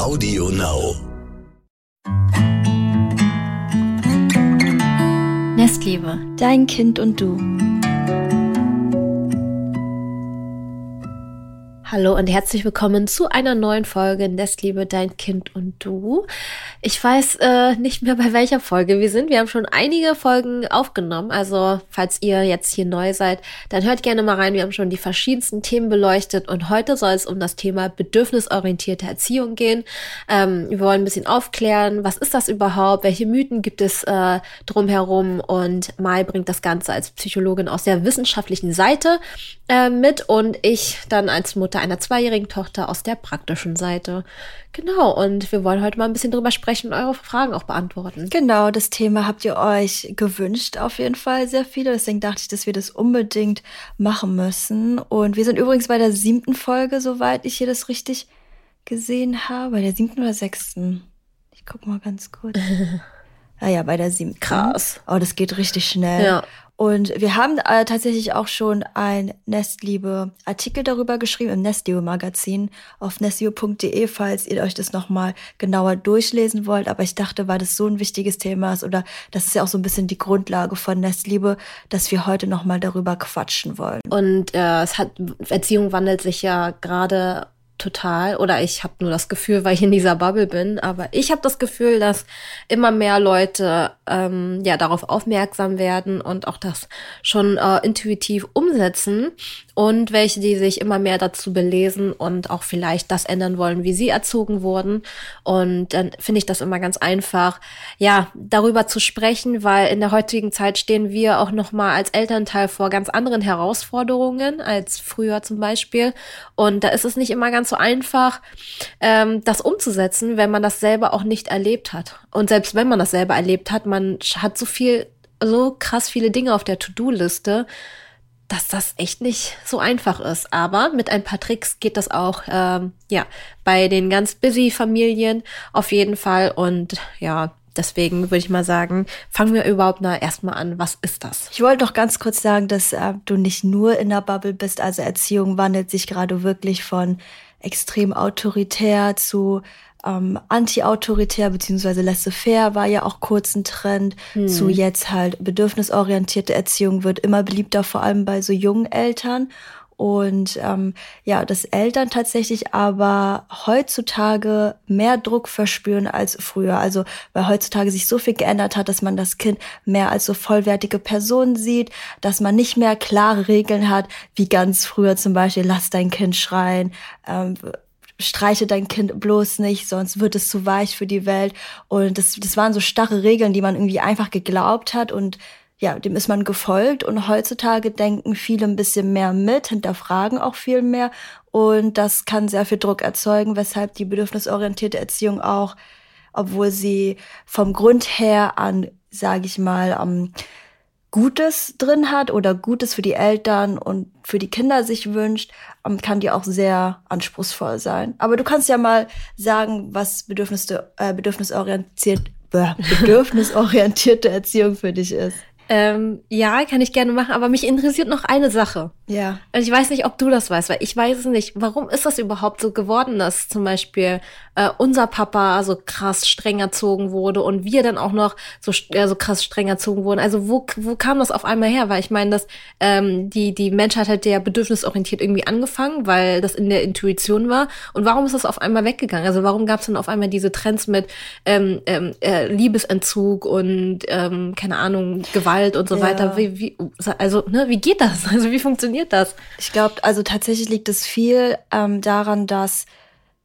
Audio Now. Nestliebe, dein Kind und du. Hallo und herzlich willkommen zu einer neuen Folge Nestliebe, dein Kind und du. Ich weiß nicht mehr, bei welcher Folge wir sind. Wir haben schon einige Folgen aufgenommen. Also falls ihr jetzt hier neu seid, dann hört gerne mal rein. Wir haben schon die verschiedensten Themen beleuchtet. Und heute soll es um das Thema bedürfnisorientierte Erziehung gehen. Wir wollen ein bisschen aufklären, was ist das überhaupt? Welche Mythen gibt es drumherum? Und Mai bringt das Ganze als Psychologin aus der wissenschaftlichen Seite mit. Und ich dann als Mutter einer 2-jährigen Tochter aus der praktischen Seite. Genau, und wir wollen heute mal ein bisschen drüber sprechen und eure Fragen auch beantworten. Genau, das Thema habt ihr euch gewünscht, auf jeden Fall sehr viele. Deswegen dachte ich, dass wir das unbedingt machen müssen. Und wir sind übrigens bei der 7. Folge, soweit ich hier das richtig gesehen habe. Bei der 7. oder 6? Ich gucke mal ganz kurz. Naja, bei der 7. Krass. Oh, das geht richtig schnell. Ja. Und wir haben tatsächlich auch schon ein Nestliebe-Artikel darüber geschrieben im Nestliebe-Magazin auf nestliebe.de, falls ihr euch das nochmal genauer durchlesen wollt. Aber ich dachte, weil das so ein wichtiges Thema ist, oder das ist ja auch so ein bisschen die Grundlage von Nestliebe, dass wir heute nochmal darüber quatschen wollen. Und Erziehung wandelt sich ja gerade total, oder ich habe nur das Gefühl, weil ich in dieser Bubble bin, aber ich habe das Gefühl, dass immer mehr Leute darauf aufmerksam werden und auch das schon intuitiv umsetzen, und welche, die sich immer mehr dazu belesen und auch vielleicht das ändern wollen, wie sie erzogen wurden. Und dann finde ich das immer ganz einfach, ja, darüber zu sprechen, weil in der heutigen Zeit stehen wir auch nochmal als Elternteil vor ganz anderen Herausforderungen als früher zum Beispiel, und da ist es nicht immer ganz so einfach, das umzusetzen, wenn man das selber auch nicht erlebt hat. Und selbst wenn man das selber erlebt hat, man hat so krass viele Dinge auf der To-Do-Liste, dass das echt nicht so einfach ist. Aber mit ein paar Tricks geht das auch, bei den ganz busy Familien auf jeden Fall. Und ja, deswegen würde ich mal sagen, fangen wir überhaupt erstmal an, was ist das? Ich wollte noch ganz kurz sagen, dass du nicht nur in der Bubble bist. Also Erziehung wandelt sich gerade wirklich von extrem autoritär zu anti-autoritär, beziehungsweise laissez-faire war ja auch kurz ein Trend, zu jetzt halt bedürfnisorientierte Erziehung wird immer beliebter, vor allem bei so jungen Eltern. Und dass Eltern tatsächlich aber heutzutage mehr Druck verspüren als früher. Also weil heutzutage sich so viel geändert hat, dass man das Kind mehr als so vollwertige Person sieht, dass man nicht mehr klare Regeln hat, wie ganz früher zum Beispiel, lass dein Kind schreien, streiche dein Kind bloß nicht, sonst wird es zu weich für die Welt. Und das waren so starre Regeln, die man irgendwie einfach geglaubt hat, und ja, dem ist man gefolgt. Und heutzutage denken viele ein bisschen mehr mit, hinterfragen auch viel mehr, und das kann sehr viel Druck erzeugen, weshalb die bedürfnisorientierte Erziehung auch, obwohl sie vom Grund her an, sage ich mal, Gutes drin hat oder Gutes für die Eltern und für die Kinder sich wünscht, kann die auch sehr anspruchsvoll sein. Aber du kannst ja mal sagen, was bedürfnisorientierte Erziehung für dich ist. Kann ich gerne machen, aber mich interessiert noch eine Sache. Ja. Und ich weiß nicht, ob du das weißt, weil ich weiß es nicht. Warum ist das überhaupt so geworden, dass zum Beispiel unser Papa so krass streng erzogen wurde und wir dann auch noch so krass streng erzogen wurden? Also wo kam das auf einmal her? Weil ich meine, dass die Menschheit hat ja bedürfnisorientiert irgendwie angefangen, weil das in der Intuition war. Und warum ist das auf einmal weggegangen? Also warum gab es dann auf einmal diese Trends mit Liebesentzug und Gewalt und so weiter. Wie geht das? Also wie funktioniert das? Ich glaube, also tatsächlich liegt es viel daran, dass,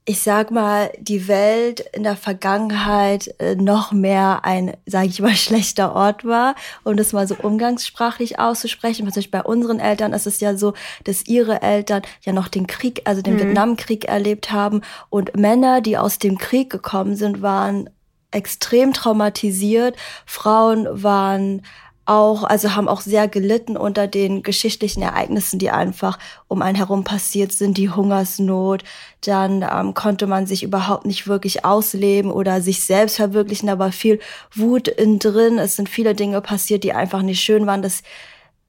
ich sag mal, die Welt in der Vergangenheit noch mehr ein, sage ich mal, schlechter Ort war, um das mal so umgangssprachlich auszusprechen. Zum Beispiel bei unseren Eltern ist es ja so, dass ihre Eltern ja noch den Krieg, also den Vietnamkrieg erlebt haben, und Männer, die aus dem Krieg gekommen sind, waren extrem traumatisiert. Frauen waren auch, also haben auch sehr gelitten unter den geschichtlichen Ereignissen, die einfach um einen herum passiert sind, die Hungersnot. Dann konnte man sich überhaupt nicht wirklich ausleben oder sich selbst verwirklichen, aber viel Wut in drin. Es sind viele Dinge passiert, die einfach nicht schön waren, dass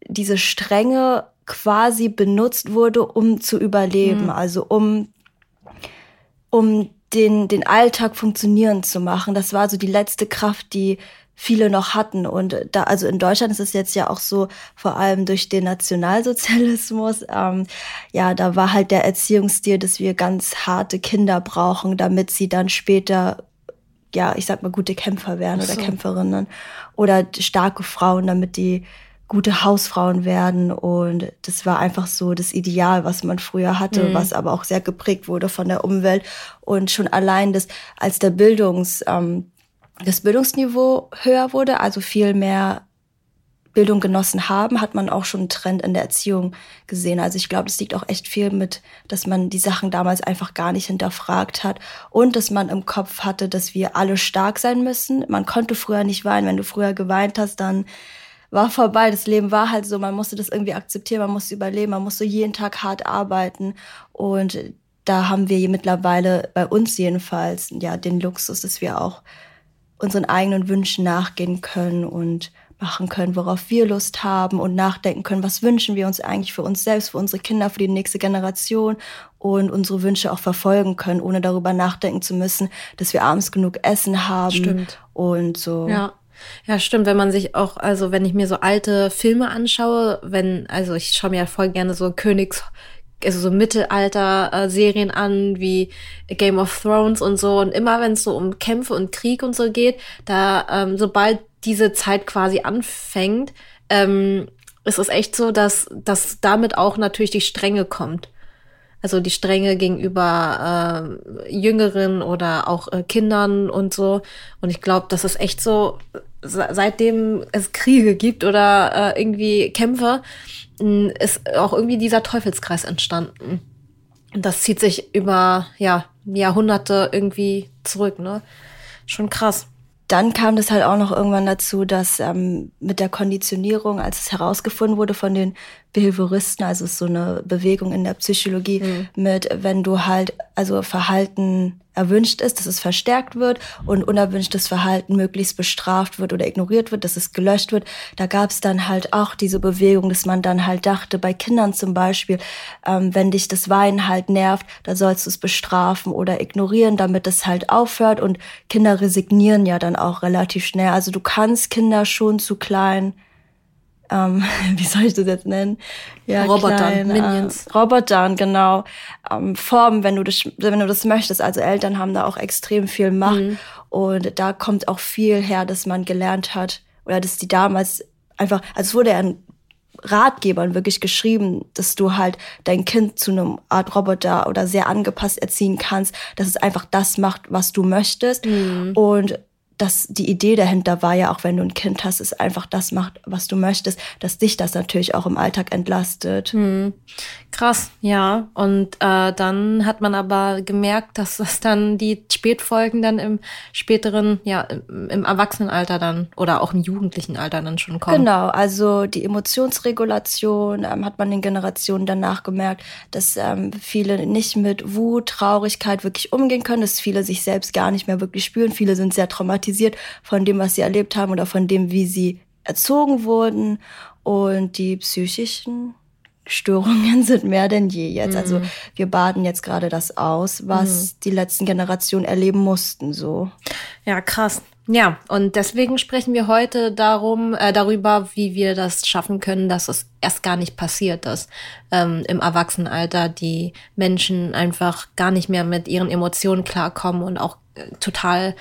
diese Strenge quasi benutzt wurde, um zu überleben, also um den Alltag funktionierend zu machen. Das war so die letzte Kraft, die viele noch hatten. Und da, also in Deutschland ist es jetzt ja auch so, vor allem durch den Nationalsozialismus, da war halt der Erziehungsstil, dass wir ganz harte Kinder brauchen, damit sie dann später, gute Kämpfer werden oder Kämpferinnen oder starke Frauen, damit die gute Hausfrauen werden. Und das war einfach so das Ideal, was man früher hatte, was aber auch sehr geprägt wurde von der Umwelt. Und schon allein das, als der das Bildungsniveau höher wurde, also viel mehr Bildung genossen haben, hat man auch schon einen Trend in der Erziehung gesehen. Also ich glaube, das liegt auch echt viel mit, dass man die Sachen damals einfach gar nicht hinterfragt hat und dass man im Kopf hatte, dass wir alle stark sein müssen. Man konnte früher nicht weinen. Wenn du früher geweint hast, dann war vorbei. Das Leben war halt so. Man musste das irgendwie akzeptieren, man musste überleben, man musste jeden Tag hart arbeiten. Und da haben wir mittlerweile, bei uns jedenfalls, den Luxus, dass wir auch unseren eigenen Wünschen nachgehen können und machen können, worauf wir Lust haben und nachdenken können, was wünschen wir uns eigentlich für uns selbst, für unsere Kinder, für die nächste Generation und unsere Wünsche auch verfolgen können, ohne darüber nachdenken zu müssen, dass wir abends genug Essen haben. Stimmt. Und so. Ja, stimmt, wenn man sich auch, also wenn ich mir so alte Filme anschaue, ich schaue mir ja voll gerne so so Mittelalter-Serien an, wie Game of Thrones und so. Und immer, wenn es so um Kämpfe und Krieg und so geht, da, sobald diese Zeit quasi anfängt, ist es echt so, dass damit auch natürlich die Strenge kommt. Also die Strenge gegenüber Jüngeren oder auch Kindern und so. Und ich glaube, das ist echt so, seitdem es Kriege gibt oder irgendwie Kämpfe, ist auch irgendwie dieser Teufelskreis entstanden. Und das zieht sich über Jahrhunderte irgendwie zurück, ne? Schon krass. Dann kam das halt auch noch irgendwann dazu, dass mit der Konditionierung, als es herausgefunden wurde von den Behavioristen, also so eine Bewegung in der Psychologie, wenn du halt, also Verhalten erwünscht ist, dass es verstärkt wird und unerwünschtes Verhalten möglichst bestraft wird oder ignoriert wird, dass es gelöscht wird. Da gab es dann halt auch diese Bewegung, dass man dann halt dachte, bei Kindern zum Beispiel, wenn dich das Weinen halt nervt, da sollst du es bestrafen oder ignorieren, damit es halt aufhört. Und Kinder resignieren ja dann auch relativ schnell. Also du kannst Kinder schon zu klein, wie soll ich das jetzt nennen? Ja, Robotern, Minions. Robotern, genau. Formen, wenn du das möchtest. Also Eltern haben da auch extrem viel Macht. Und da kommt auch viel her, dass man gelernt hat, oder dass die damals einfach, also es wurde ja in Ratgebern wirklich geschrieben, dass du halt dein Kind zu einer Art Roboter oder sehr angepasst erziehen kannst, dass es einfach das macht, was du möchtest. Und dass die Idee dahinter war ja auch, wenn du ein Kind hast, es einfach das macht, was du möchtest, dass dich das natürlich auch im Alltag entlastet. Krass, ja. Und dann hat man aber gemerkt, dass das dann die Spätfolgen dann im späteren, im Erwachsenenalter dann oder auch im jugendlichen Alter dann schon kommen. Genau, also die Emotionsregulation hat man den Generationen danach gemerkt, dass viele nicht mit Wut, Traurigkeit wirklich umgehen können, dass viele sich selbst gar nicht mehr wirklich spüren. Viele sind sehr traumatisiert von dem, was sie erlebt haben oder von dem, wie sie erzogen wurden. Und die psychischen Störungen sind mehr denn je jetzt. Also wir baden jetzt gerade das aus, was die letzten Generationen erleben mussten. So. Ja, krass. Ja, und deswegen sprechen wir heute darüber, wie wir das schaffen können, dass es erst gar nicht passiert, dass im Erwachsenenalter die Menschen einfach gar nicht mehr mit ihren Emotionen klarkommen und auch total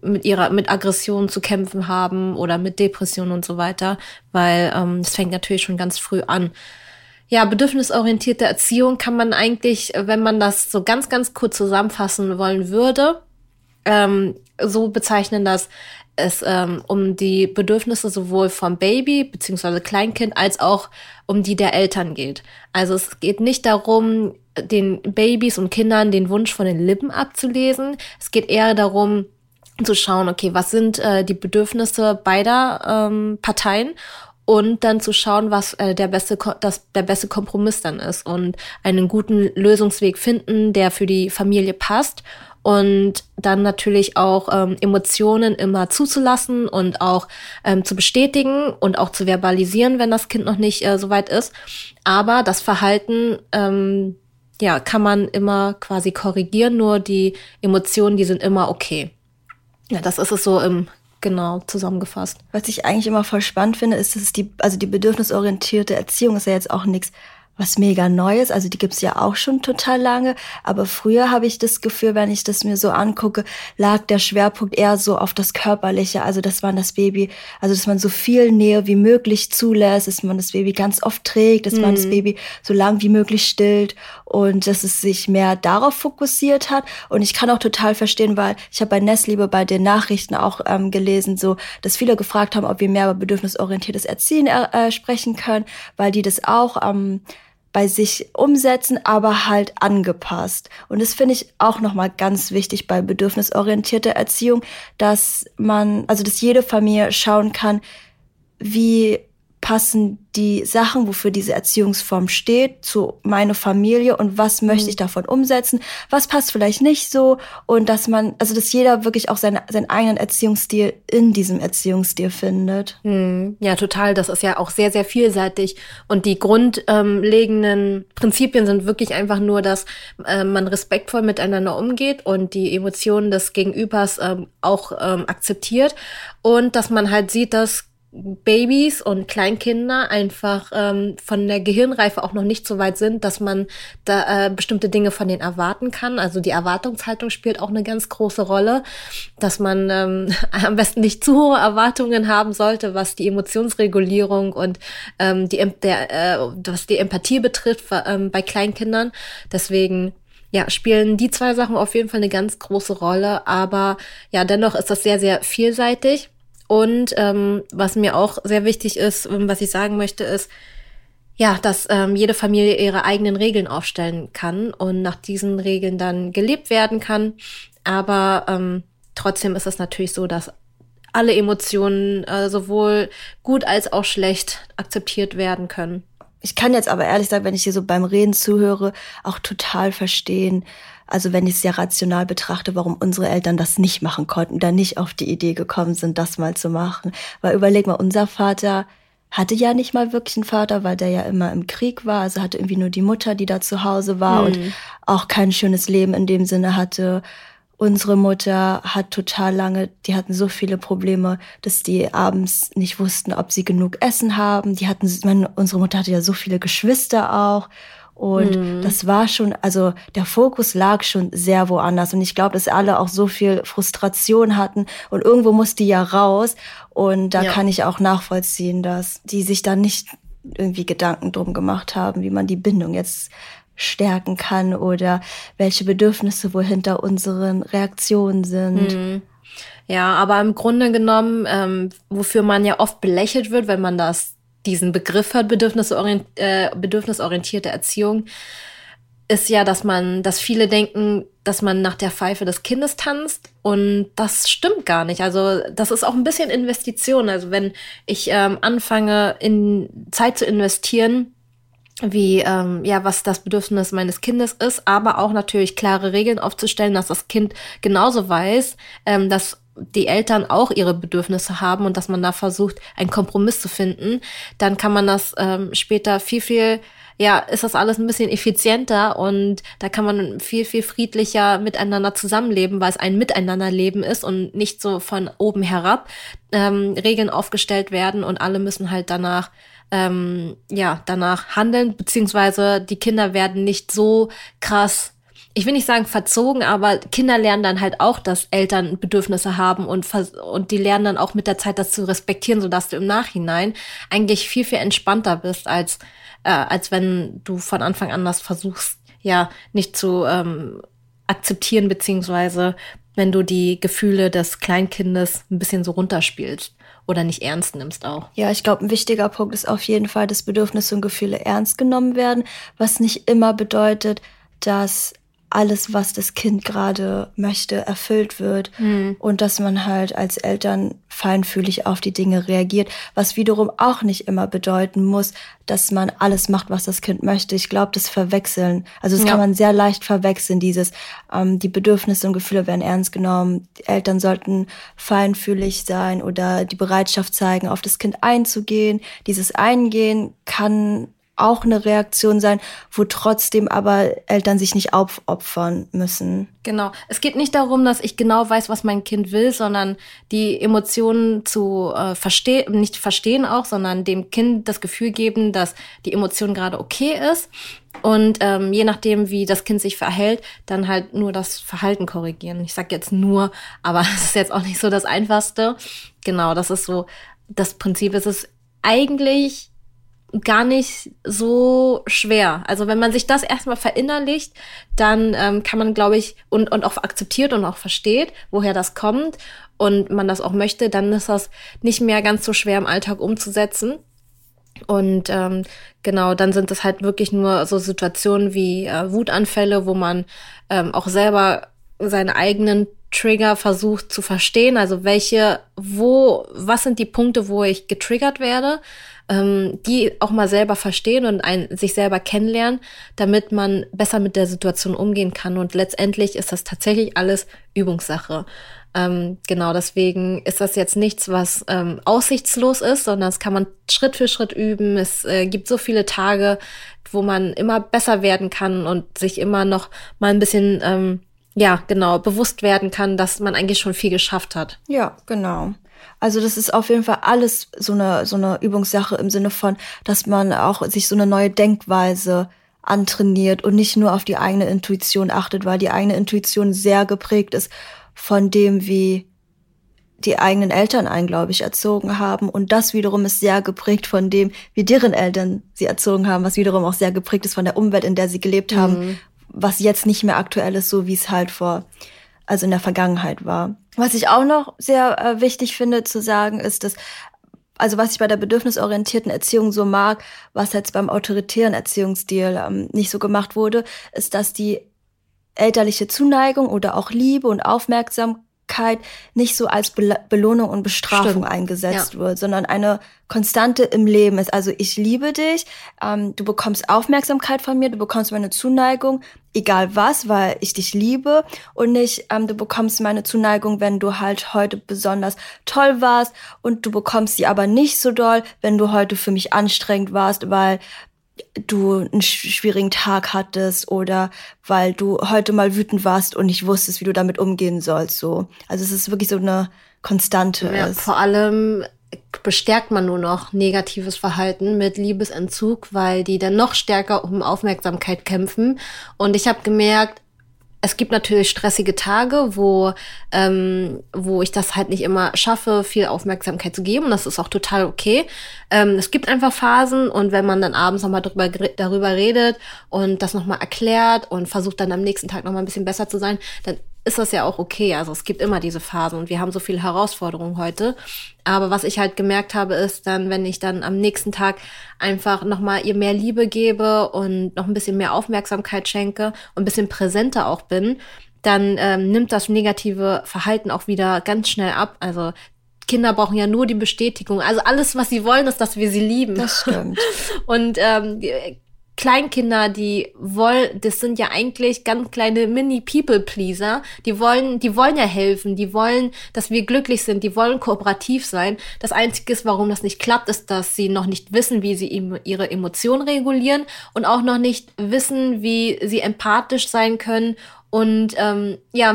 mit Aggressionen zu kämpfen haben oder mit Depressionen und so weiter, weil das fängt natürlich schon ganz früh an. Ja, bedürfnisorientierte Erziehung kann man eigentlich, wenn man das so ganz, ganz kurz zusammenfassen wollen würde, so bezeichnen, dass es um die Bedürfnisse sowohl vom Baby bzw. Kleinkind als auch um die der Eltern geht. Also es geht nicht darum, den Babys und Kindern den Wunsch von den Lippen abzulesen. Es geht eher darum, zu schauen, okay, was sind die Bedürfnisse beider Parteien und dann zu schauen, was der beste Kompromiss dann ist und einen guten Lösungsweg finden, der für die Familie passt. Und dann natürlich auch Emotionen immer zuzulassen und auch zu bestätigen und auch zu verbalisieren, wenn das Kind noch nicht so weit ist. Aber das Verhalten ja, kann man immer quasi korrigieren, nur die Emotionen, die sind immer okay. Ja, das ist es so im genau zusammengefasst. Was ich eigentlich immer voll spannend finde, ist, dass die bedürfnisorientierte Erziehung ist ja jetzt auch nichts, was mega Neues, also die gibt's ja auch schon total lange, aber früher habe ich das Gefühl, wenn ich das mir so angucke, lag der Schwerpunkt eher so auf das Körperliche, also dass man das Baby, also dass man so viel Nähe wie möglich zulässt, dass man das Baby ganz oft trägt, dass man das Baby so lang wie möglich stillt und dass es sich mehr darauf fokussiert hat. Und ich kann auch total verstehen, weil ich habe bei Nestliebe bei den Nachrichten auch gelesen, so dass viele gefragt haben, ob wir mehr über bedürfnisorientiertes Erziehen sprechen können, weil die das auch bei sich umsetzen, aber halt angepasst. Und das finde ich auch nochmal ganz wichtig bei bedürfnisorientierter Erziehung, dass man, also dass jede Familie schauen kann, wie passen die Sachen, wofür diese Erziehungsform steht, zu meiner Familie und was möchte ich davon umsetzen, was passt vielleicht nicht so, und dass man, also dass jeder wirklich auch seinen eigenen Erziehungsstil in diesem Erziehungsstil findet. Ja, total, das ist ja auch sehr, sehr vielseitig, und die grundlegenden Prinzipien sind wirklich einfach nur, dass man respektvoll miteinander umgeht und die Emotionen des Gegenübers auch akzeptiert und dass man halt sieht, dass Babys und Kleinkinder einfach von der Gehirnreife auch noch nicht so weit sind, dass man da bestimmte Dinge von denen erwarten kann. Also die Erwartungshaltung spielt auch eine ganz große Rolle, dass man am besten nicht zu hohe Erwartungen haben sollte, was die Emotionsregulierung und was die Empathie betrifft bei Kleinkindern. Deswegen ja, spielen die zwei Sachen auf jeden Fall eine ganz große Rolle. Aber ja, dennoch ist das sehr, sehr vielseitig. Und was mir auch sehr wichtig ist, was ich sagen möchte, ist, ja, dass jede Familie ihre eigenen Regeln aufstellen kann und nach diesen Regeln dann gelebt werden kann. Aber trotzdem ist es natürlich so, dass alle Emotionen sowohl gut als auch schlecht akzeptiert werden können. Ich kann jetzt aber ehrlich sagen, wenn ich hier so beim Reden zuhöre, auch total verstehen, also wenn ich es sehr rational betrachte, warum unsere Eltern das nicht machen konnten, da nicht auf die Idee gekommen sind, das mal zu machen. Weil überleg mal, unser Vater hatte ja nicht mal wirklich einen Vater, weil der ja immer im Krieg war. Also hatte irgendwie nur die Mutter, die da zu Hause war und auch kein schönes Leben in dem Sinne hatte. Unsere Mutter hat total lange, die hatten so viele Probleme, dass die abends nicht wussten, ob sie genug Essen haben. Unsere Mutter hatte ja so viele Geschwister auch. Und das war schon, also der Fokus lag schon sehr woanders. Und ich glaube, dass alle auch so viel Frustration hatten. Und irgendwo musste die ja raus. Und da kann ich auch nachvollziehen, dass die sich da nicht irgendwie Gedanken drum gemacht haben, wie man die Bindung jetzt stärken kann oder welche Bedürfnisse wohl hinter unseren Reaktionen sind. Ja, aber im Grunde genommen, wofür man ja oft belächelt wird, wenn man diesen Begriff hat, bedürfnisorientierte Erziehung, ist ja, dass viele denken, dass man nach der Pfeife des Kindes tanzt, und das stimmt gar nicht. Also das ist auch ein bisschen Investition. Also wenn ich anfange, in Zeit zu investieren, wie was das Bedürfnis meines Kindes ist, aber auch natürlich klare Regeln aufzustellen, dass das Kind genauso weiß, dass die Eltern auch ihre Bedürfnisse haben und dass man da versucht, einen Kompromiss zu finden, dann kann man das später viel, viel, ja, ist das alles ein bisschen effizienter, und da kann man viel, viel friedlicher miteinander zusammenleben, weil es ein Miteinanderleben ist und nicht so von oben herab Regeln aufgestellt werden und alle müssen halt danach handeln, beziehungsweise die Kinder werden nicht so krass, ich will nicht sagen verzogen, aber Kinder lernen dann halt auch, dass Eltern Bedürfnisse haben, und die lernen dann auch mit der Zeit, das zu respektieren, sodass du im Nachhinein eigentlich viel, viel entspannter bist, als wenn du von Anfang an das versuchst, ja, nicht zu akzeptieren, beziehungsweise wenn du die Gefühle des Kleinkindes ein bisschen so runterspielst oder nicht ernst nimmst auch. Ja, ich glaube, ein wichtiger Punkt ist auf jeden Fall, dass Bedürfnisse und Gefühle ernst genommen werden, was nicht immer bedeutet, dass alles, was das Kind gerade möchte, erfüllt wird. Und dass man halt als Eltern feinfühlig auf die Dinge reagiert, was wiederum auch nicht immer bedeuten muss, dass man alles macht, was das Kind möchte. Ich glaube, das kann man sehr leicht verwechseln, dieses die Bedürfnisse und Gefühle werden ernst genommen, die Eltern sollten feinfühlig sein oder die Bereitschaft zeigen, auf das Kind einzugehen. Dieses Eingehen kann auch eine Reaktion sein, wo trotzdem aber Eltern sich nicht aufopfern müssen. Genau. Es geht nicht darum, dass ich genau weiß, was mein Kind will, sondern die Emotionen zu verstehen, sondern dem Kind das Gefühl geben, dass die Emotion gerade okay ist und je nachdem, wie das Kind sich verhält, dann halt nur das Verhalten korrigieren. Ich sag jetzt nur, aber es ist jetzt auch nicht so das Einfachste. Genau, das ist so das Prinzip. Es ist eigentlich gar nicht so schwer. Also wenn man sich das erstmal verinnerlicht, dann kann man, glaube ich, und auch akzeptiert und auch versteht, woher das kommt und man das auch möchte, dann ist das nicht mehr ganz so schwer im Alltag umzusetzen. Und genau, dann sind das halt wirklich nur so Situationen wie Wutanfälle, wo man auch selber seine eigenen Trigger versucht zu verstehen, also was sind die Punkte, wo ich getriggert werde, die auch mal selber verstehen und sich selber kennenlernen, damit man besser mit der Situation umgehen kann. Und letztendlich ist das tatsächlich alles Übungssache. Genau, deswegen ist das jetzt nichts, was aussichtslos ist, sondern das kann man Schritt für Schritt üben. Es gibt so viele Tage, wo man immer besser werden kann und sich immer noch mal ein bisschen bewusst werden kann, dass man eigentlich schon viel geschafft hat. Ja, genau. Also das ist auf jeden Fall alles so eine Übungssache im Sinne von, dass man auch sich so eine neue Denkweise antrainiert und nicht nur auf die eigene Intuition achtet, weil die eigene Intuition sehr geprägt ist von dem, wie die eigenen Eltern einen, glaube ich, erzogen haben. Und das wiederum ist sehr geprägt von dem, wie deren Eltern sie erzogen haben, was wiederum auch sehr geprägt ist von der Umwelt, in der sie gelebt haben, was jetzt nicht mehr aktuell ist, so wie es halt in der Vergangenheit war. Was ich auch noch sehr wichtig finde zu sagen, ist, was ich bei der bedürfnisorientierten Erziehung so mag, was jetzt beim autoritären Erziehungsstil nicht so gemacht wurde, ist, dass die elterliche Zuneigung oder auch Liebe und Aufmerksamkeit nicht so als Belohnung und Bestrafung eingesetzt wird, sondern eine Konstante im Leben ist. Also ich liebe dich, du bekommst Aufmerksamkeit von mir, du bekommst meine Zuneigung, egal was, weil ich dich liebe und nicht, du bekommst meine Zuneigung, wenn du halt heute besonders toll warst und du bekommst sie aber nicht so doll, wenn du heute für mich anstrengend warst, weil du einen schwierigen Tag hattest oder weil du heute mal wütend warst und nicht wusstest, wie du damit umgehen sollst. So. Also es ist wirklich so eine Konstante. Ja, vor allem bestärkt man nur noch negatives Verhalten mit Liebesentzug, weil die dann noch stärker um Aufmerksamkeit kämpfen. Und ich habe gemerkt, es gibt natürlich stressige Tage, wo ich das halt nicht immer schaffe, viel Aufmerksamkeit zu geben. Und das ist auch total okay. Es gibt einfach Phasen und wenn man dann abends nochmal darüber redet und das nochmal erklärt und versucht dann am nächsten Tag nochmal ein bisschen besser zu sein, dann ist das ja auch okay. Also es gibt immer diese Phasen und wir haben so viele Herausforderungen heute. Aber was ich halt gemerkt habe, ist dann, wenn ich dann am nächsten Tag einfach nochmal ihr mehr Liebe gebe und noch ein bisschen mehr Aufmerksamkeit schenke und ein bisschen präsenter auch bin, dann nimmt das negative Verhalten auch wieder ganz schnell ab. Also Kinder brauchen ja nur die Bestätigung. Also alles, was sie wollen, ist, dass wir sie lieben. Das stimmt. Und Kleinkinder, das sind ja eigentlich ganz kleine Mini-People-Pleaser, die wollen ja helfen, die wollen, dass wir glücklich sind, die wollen kooperativ sein. Das Einzige ist, warum das nicht klappt, ist, dass sie noch nicht wissen, wie sie ihre Emotionen regulieren und auch noch nicht wissen, wie sie empathisch sein können und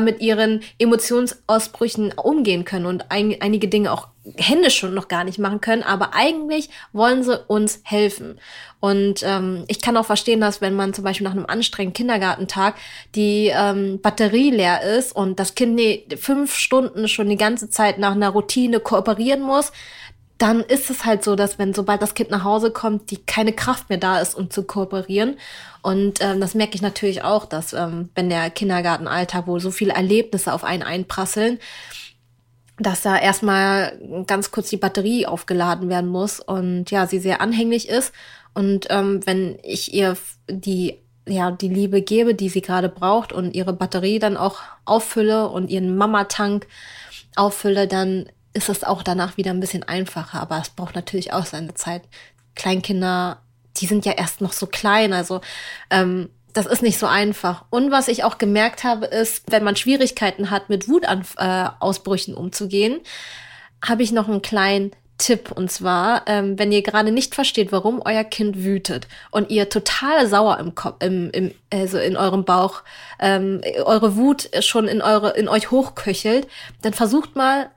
mit ihren Emotionsausbrüchen umgehen können und einige Dinge auch händisch schon noch gar nicht machen können, aber eigentlich wollen sie uns helfen. Und ich kann auch verstehen, dass wenn man zum Beispiel nach einem anstrengenden Kindergartentag die Batterie leer ist und das Kind 5 Stunden schon die ganze Zeit nach einer Routine kooperieren muss, dann ist es halt so, dass sobald das Kind nach Hause kommt, die keine Kraft mehr da ist, um zu kooperieren. Und das merke ich natürlich auch, dass wenn der Kindergartenalltag, wo so viele Erlebnisse auf einen einprasseln, dass da erstmal ganz kurz die Batterie aufgeladen werden muss und ja, sie sehr anhänglich ist. Und wenn ich ihr die Liebe gebe, die sie gerade braucht und ihre Batterie dann auch auffülle und ihren Mamatank auffülle, dann ist es auch danach wieder ein bisschen einfacher. Aber es braucht natürlich auch seine Zeit. Kleinkinder, die sind ja erst noch so klein, also das ist nicht so einfach. Und was ich auch gemerkt habe, ist, wenn man Schwierigkeiten hat, mit Wutausbrüchen umzugehen, habe ich noch einen kleinen Tipp, und zwar, wenn ihr gerade nicht versteht, warum euer Kind wütet und ihr total sauer im Kopf, also in eurem Bauch, eure Wut schon in euch hochköchelt, dann versucht mal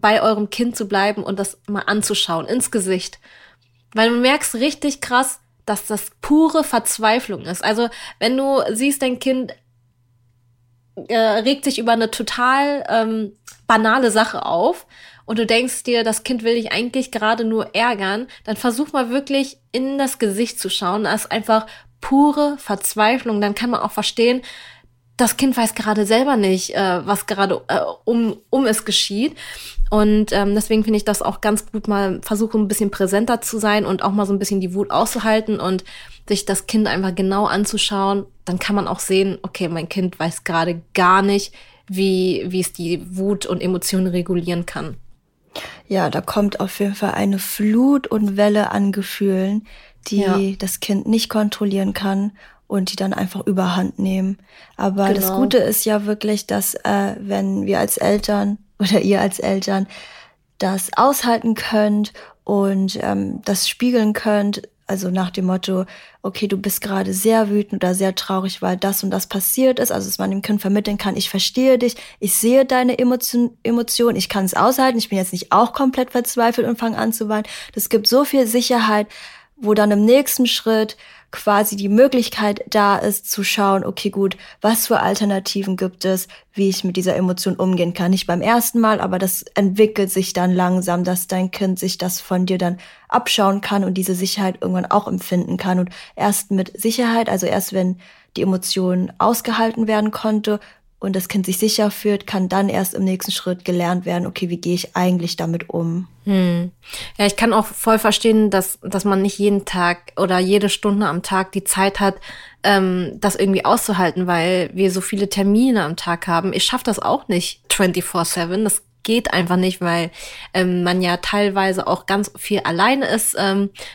bei eurem Kind zu bleiben und das mal anzuschauen, ins Gesicht. Weil du merkst richtig krass, dass das pure Verzweiflung ist. Also wenn du siehst, dein Kind regt sich über eine total banale Sache auf und du denkst dir, das Kind will dich eigentlich gerade nur ärgern, dann versuch mal wirklich in das Gesicht zu schauen. Das ist einfach pure Verzweiflung. Dann kann man auch verstehen, das Kind weiß gerade selber nicht, was gerade um es geschieht. Und deswegen finde ich das auch ganz gut, mal versuchen, ein bisschen präsenter zu sein und auch mal so ein bisschen die Wut auszuhalten und sich das Kind einfach genau anzuschauen. Dann kann man auch sehen, okay, mein Kind weiß gerade gar nicht, wie es die Wut und Emotionen regulieren kann. Ja, da kommt auf jeden Fall eine Flut und Welle an Gefühlen, die das Kind nicht kontrollieren kann und die dann einfach überhand nehmen. Aber das Gute ist ja wirklich, dass wenn wir als Eltern oder ihr als Eltern das aushalten könnt und das spiegeln könnt, also nach dem Motto, okay, du bist gerade sehr wütend oder sehr traurig, weil das und das passiert ist, also dass man dem Kind vermitteln kann, ich verstehe dich, ich sehe deine Emotionen, ich kann es aushalten, ich bin jetzt nicht auch komplett verzweifelt und fange an zu weinen. Das gibt so viel Sicherheit, wo dann im nächsten Schritt quasi die Möglichkeit da ist, zu schauen, okay, gut, was für Alternativen gibt es, wie ich mit dieser Emotion umgehen kann. Nicht beim ersten Mal, aber das entwickelt sich dann langsam, dass dein Kind sich das von dir dann abschauen kann und diese Sicherheit irgendwann auch empfinden kann. Und erst mit Sicherheit, also erst wenn die Emotion ausgehalten werden konnte und das Kind sich sicher fühlt, kann dann erst im nächsten Schritt gelernt werden, okay, wie gehe ich eigentlich damit um? Ja, ich kann auch voll verstehen, dass man nicht jeden Tag oder jede Stunde am Tag die Zeit hat, das irgendwie auszuhalten, weil wir so viele Termine am Tag haben. Ich schaffe das auch nicht 24/7, das geht einfach nicht, weil man ja teilweise auch ganz viel alleine ist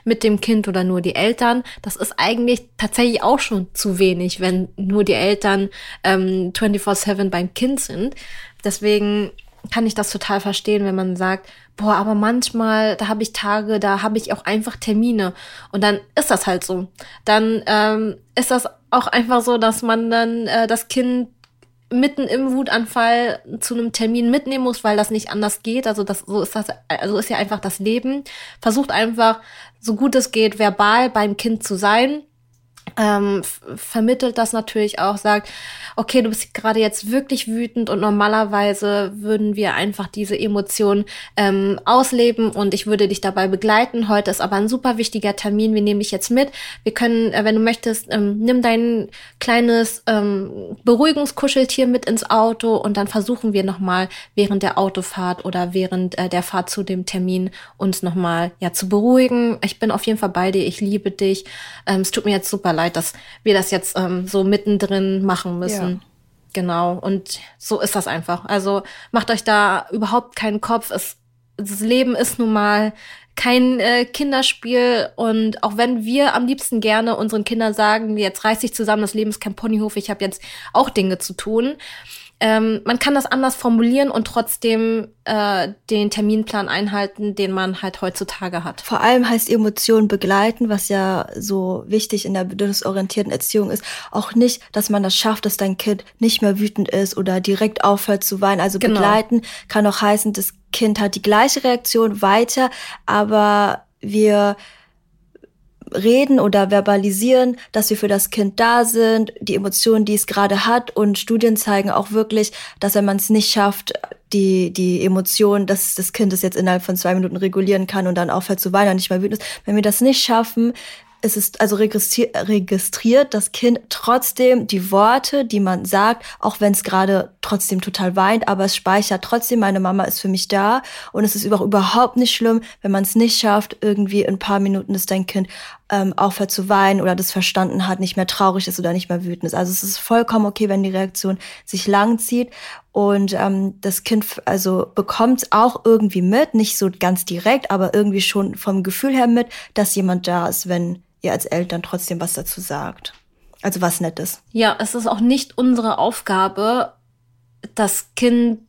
mit dem Kind oder nur die Eltern. Das ist eigentlich tatsächlich auch schon zu wenig, wenn nur die Eltern 24/7 beim Kind sind. Deswegen kann ich das total verstehen, wenn man sagt, boah, aber manchmal, da habe ich Tage, da habe ich auch einfach Termine. Und dann ist das halt so. Dann ist das auch einfach so, dass man dann das Kind mitten im Wutanfall zu einem Termin mitnehmen muss, weil das nicht anders geht. Also so ist ja einfach das Leben. Versucht einfach, so gut es geht, verbal beim Kind zu sein. Vermittelt das natürlich auch, sagt, okay, du bist gerade jetzt wirklich wütend und normalerweise würden wir einfach diese Emotionen ausleben und ich würde dich dabei begleiten. Heute ist aber ein super wichtiger Termin, wir nehmen dich jetzt mit. Wir können, wenn du möchtest, nimm dein kleines Beruhigungskuscheltier mit ins Auto und dann versuchen wir nochmal während der Autofahrt oder während der Fahrt zu dem Termin uns nochmal zu beruhigen. Ich bin auf jeden Fall bei dir, ich liebe dich. Es tut mir jetzt super leid, dass wir das jetzt so mittendrin machen müssen. Ja. Genau, und so ist das einfach. Also macht euch da überhaupt keinen Kopf. Das Leben ist nun mal kein Kinderspiel und auch wenn wir am liebsten gerne unseren Kindern sagen, jetzt reiß dich zusammen, das Leben ist kein Ponyhof, ich habe jetzt auch Dinge zu tun. Man kann das anders formulieren und trotzdem den Terminplan einhalten, den man halt heutzutage hat. Vor allem heißt Emotionen begleiten, was ja so wichtig in der bedürfnisorientierten Erziehung ist, auch nicht, dass man das schafft, dass dein Kind nicht mehr wütend ist oder direkt aufhört zu weinen. Also begleiten kann auch heißen, das Kind hat die gleiche Reaktion weiter, aber wir reden oder verbalisieren, dass wir für das Kind da sind, die Emotionen, die es gerade hat, und Studien zeigen auch wirklich, dass wenn man es nicht schafft, die Emotionen, dass das Kind es jetzt innerhalb von 2 Minuten regulieren kann und dann aufhört zu weinen und nicht mehr wütend ist. Wenn wir das nicht schaffen, es ist also registriert das Kind trotzdem die Worte, die man sagt, auch wenn es gerade trotzdem total weint, aber es speichert trotzdem, meine Mama ist für mich da, und es ist überhaupt nicht schlimm, wenn man es nicht schafft, irgendwie in ein paar Minuten ist dein Kind aufhört zu weinen oder das verstanden hat, nicht mehr traurig ist oder nicht mehr wütend ist. Also es ist vollkommen okay, wenn die Reaktion sich lang zieht und das Kind bekommt es auch irgendwie mit, nicht so ganz direkt, aber irgendwie schon vom Gefühl her mit, dass jemand da ist, wenn ihr als Eltern trotzdem was dazu sagt. Also was Nettes. Ja, es ist auch nicht unsere Aufgabe, das Kind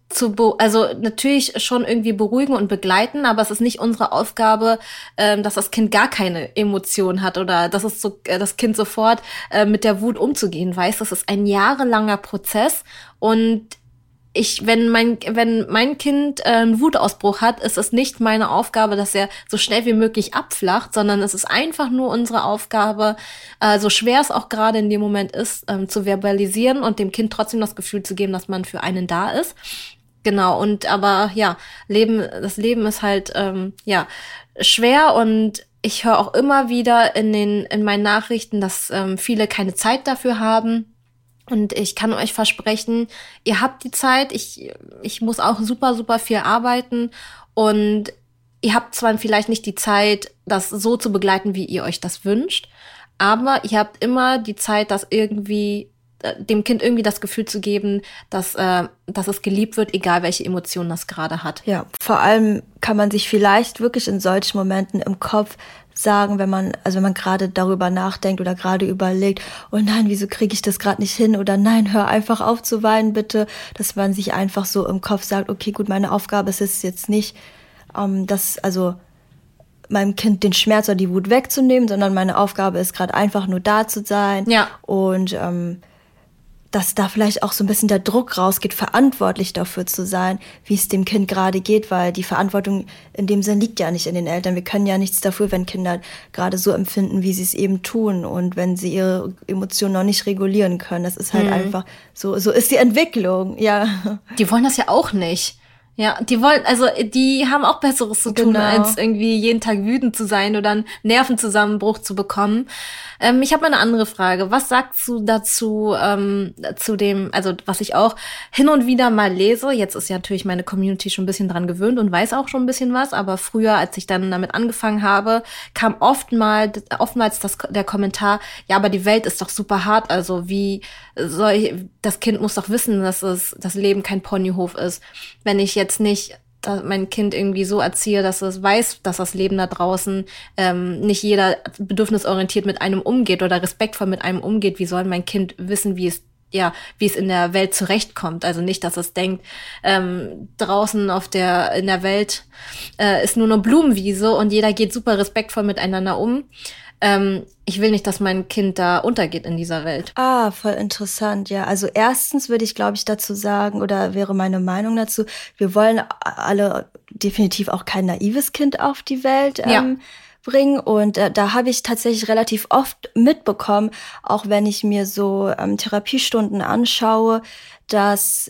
also natürlich schon irgendwie beruhigen und begleiten, aber es ist nicht unsere Aufgabe, dass das Kind gar keine Emotion hat oder dass es so, das Kind sofort mit der Wut umzugehen weiß. Das ist ein jahrelanger Prozess und wenn mein Kind einen Wutausbruch hat, ist es nicht meine Aufgabe, dass er so schnell wie möglich abflacht, sondern es ist einfach nur unsere Aufgabe, so schwer es auch gerade in dem Moment ist, zu verbalisieren und dem Kind trotzdem das Gefühl zu geben, dass man für einen da ist. Genau, und aber ja, das Leben ist halt schwer und ich höre auch immer wieder in meinen Nachrichten, dass viele keine Zeit dafür haben. Und ich kann euch versprechen, ihr habt die Zeit, ich muss auch super, super viel arbeiten und ihr habt zwar vielleicht nicht die Zeit, das so zu begleiten, wie ihr euch das wünscht, aber ihr habt immer die Zeit, das irgendwie, dem Kind irgendwie das Gefühl zu geben, dass es geliebt wird, egal welche Emotionen das gerade hat. Ja, vor allem kann man sich vielleicht wirklich in solchen Momenten im Kopf sagen, wenn man gerade darüber nachdenkt oder gerade überlegt, oh nein, wieso kriege ich das gerade nicht hin oder nein, hör einfach auf zu weinen, bitte, dass man sich einfach so im Kopf sagt, okay, gut, meine Aufgabe ist es jetzt nicht, meinem Kind den Schmerz oder die Wut wegzunehmen, sondern meine Aufgabe ist gerade einfach nur da zu sein. Ja. Und dass da vielleicht auch so ein bisschen der Druck rausgeht, verantwortlich dafür zu sein, wie es dem Kind gerade geht, weil die Verantwortung in dem Sinn liegt ja nicht in den Eltern. Wir können ja nichts dafür, wenn Kinder gerade so empfinden, wie sie es eben tun und wenn sie ihre Emotionen noch nicht regulieren können. Das ist halt einfach so ist die Entwicklung, ja. Die wollen das ja auch nicht. Ja, die haben auch Besseres zu tun, als irgendwie jeden Tag wütend zu sein oder einen Nervenzusammenbruch zu bekommen. Ich habe mal eine andere Frage. Was sagst du dazu, was ich auch hin und wieder mal lese? Jetzt ist ja natürlich meine Community schon ein bisschen dran gewöhnt und weiß auch schon ein bisschen was, aber früher, als ich dann damit angefangen habe, kam oftmals der Kommentar, ja, aber die Welt ist doch super hart, also das Kind muss doch wissen, dass das Leben kein Ponyhof ist. Wenn ich jetzt nicht mein Kind irgendwie so erziehe, dass es weiß, dass das Leben da draußen nicht jeder bedürfnisorientiert mit einem umgeht oder respektvoll mit einem umgeht, wie soll mein Kind wissen, wie es in der Welt zurechtkommt? Also nicht, dass es denkt, draußen in der Welt ist nur eine Blumenwiese und jeder geht super respektvoll miteinander um. Ich will nicht, dass mein Kind da untergeht in dieser Welt. Ah, voll interessant, ja. Also erstens würde ich, glaube ich, dazu sagen, oder wäre meine Meinung dazu, wir wollen alle definitiv auch kein naives Kind auf die Welt bringen. Und da habe ich tatsächlich relativ oft mitbekommen, auch wenn ich mir so Therapiestunden anschaue, dass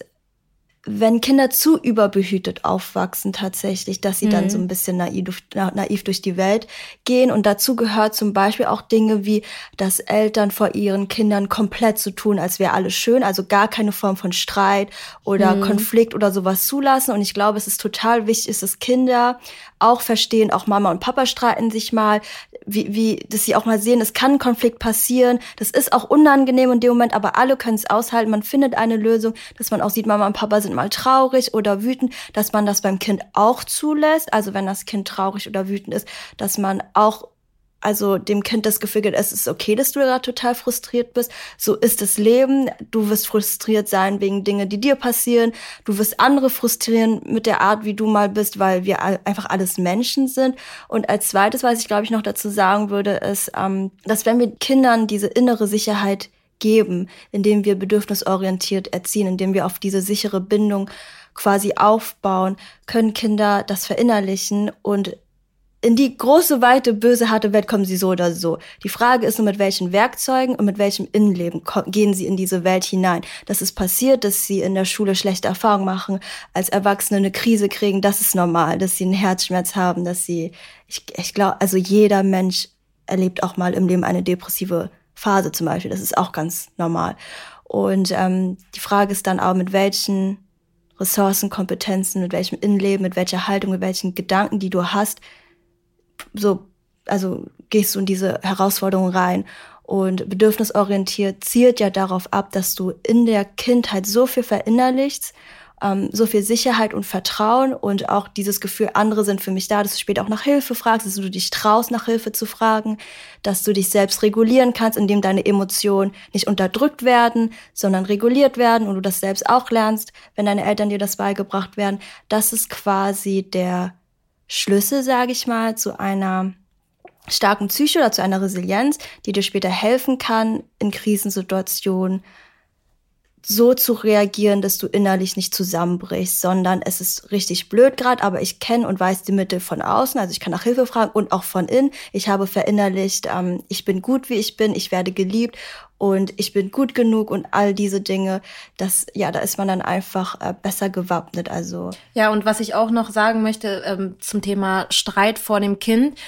wenn Kinder zu überbehütet aufwachsen tatsächlich, dass sie dann so ein bisschen naiv durch die Welt gehen. Und dazu gehört zum Beispiel auch Dinge wie, dass Eltern vor ihren Kindern komplett so tun, als wäre alles schön, also gar keine Form von Streit oder Konflikt oder sowas zulassen. Und ich glaube, es ist total wichtig, dass Kinder auch verstehen, auch Mama und Papa streiten sich mal, dass sie auch mal sehen, es kann ein Konflikt passieren, das ist auch unangenehm in dem Moment, aber alle können es aushalten, man findet eine Lösung, dass man auch sieht, Mama und Papa sind mal traurig oder wütend, dass man das beim Kind auch zulässt, also wenn das Kind traurig oder wütend ist, dass man auch dem Kind das Gefühl gibt, es ist okay, dass du da total frustriert bist, so ist das Leben, du wirst frustriert sein wegen Dinge, die dir passieren, du wirst andere frustrieren mit der Art, wie du mal bist, weil wir einfach alles Menschen sind. Und als zweites, was ich glaube ich noch dazu sagen würde, ist, dass wenn wir Kindern diese innere Sicherheit geben, indem wir bedürfnisorientiert erziehen, indem wir auf diese sichere Bindung quasi aufbauen, können Kinder das verinnerlichen und in die große, weite, böse, harte Welt kommen sie so oder so. Die Frage ist nur, mit welchen Werkzeugen und mit welchem Innenleben gehen sie in diese Welt hinein. Das ist passiert, dass sie in der Schule schlechte Erfahrungen machen, als Erwachsene eine Krise kriegen, das ist normal, dass sie einen Herzschmerz haben, dass sie, ich glaube, also jeder Mensch erlebt auch mal im Leben eine depressive Phase zum Beispiel, das ist auch ganz normal. Und die Frage ist dann auch, mit welchen Ressourcen, Kompetenzen, mit welchem Innenleben, mit welcher Haltung, mit welchen Gedanken, die du hast, gehst du in diese Herausforderung rein. Und bedürfnisorientiert zielt ja darauf ab, dass du in der Kindheit so viel verinnerlichst, so viel Sicherheit und Vertrauen und auch dieses Gefühl, andere sind für mich da, dass du später auch nach Hilfe fragst, dass du dich traust, nach Hilfe zu fragen, dass du dich selbst regulieren kannst, indem deine Emotionen nicht unterdrückt werden, sondern reguliert werden und du das selbst auch lernst, wenn deine Eltern dir das beigebracht werden. Das ist quasi der Schlüssel, sage ich mal, zu einer starken Psyche oder zu einer Resilienz, die dir später helfen kann, in Krisensituationen so zu reagieren, dass du innerlich nicht zusammenbrichst, sondern es ist richtig blöd gerade, aber ich kenne und weiß die Mittel von außen, also ich kann nach Hilfe fragen und auch von innen. Ich habe verinnerlicht, ich bin gut, wie ich bin, ich werde geliebt und ich bin gut genug und all diese Dinge, das, ja, da ist man dann einfach besser gewappnet. Also ja, und was ich auch noch sagen möchte zum Thema Streit vor dem Kind,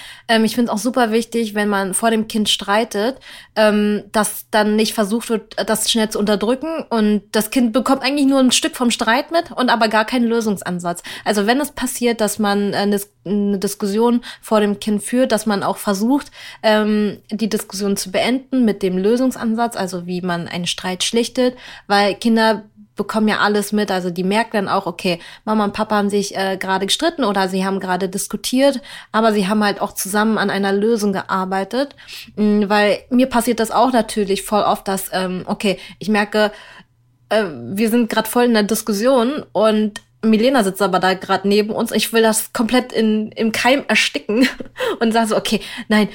ich finde es auch super wichtig, wenn man vor dem Kind streitet, dass dann nicht versucht wird, das schnell zu unterdrücken und das Kind bekommt eigentlich nur ein Stück vom Streit mit und aber gar keinen Lösungsansatz. Also wenn es passiert, dass man eine Diskussion vor dem Kind führt, dass man auch versucht, die Diskussion zu beenden mit dem Lösungsansatz, also wie man einen Streit schlichtet, weil Kinder bekommen ja alles mit, also die merken dann auch, okay, Mama und Papa haben sich gerade gestritten oder sie haben gerade diskutiert, aber sie haben halt auch zusammen an einer Lösung gearbeitet, weil mir passiert das auch natürlich voll oft, dass, okay, ich merke, wir sind gerade voll in der Diskussion und Milena sitzt aber da gerade neben uns. Ich will das komplett im Keim ersticken und sage so, okay, nein,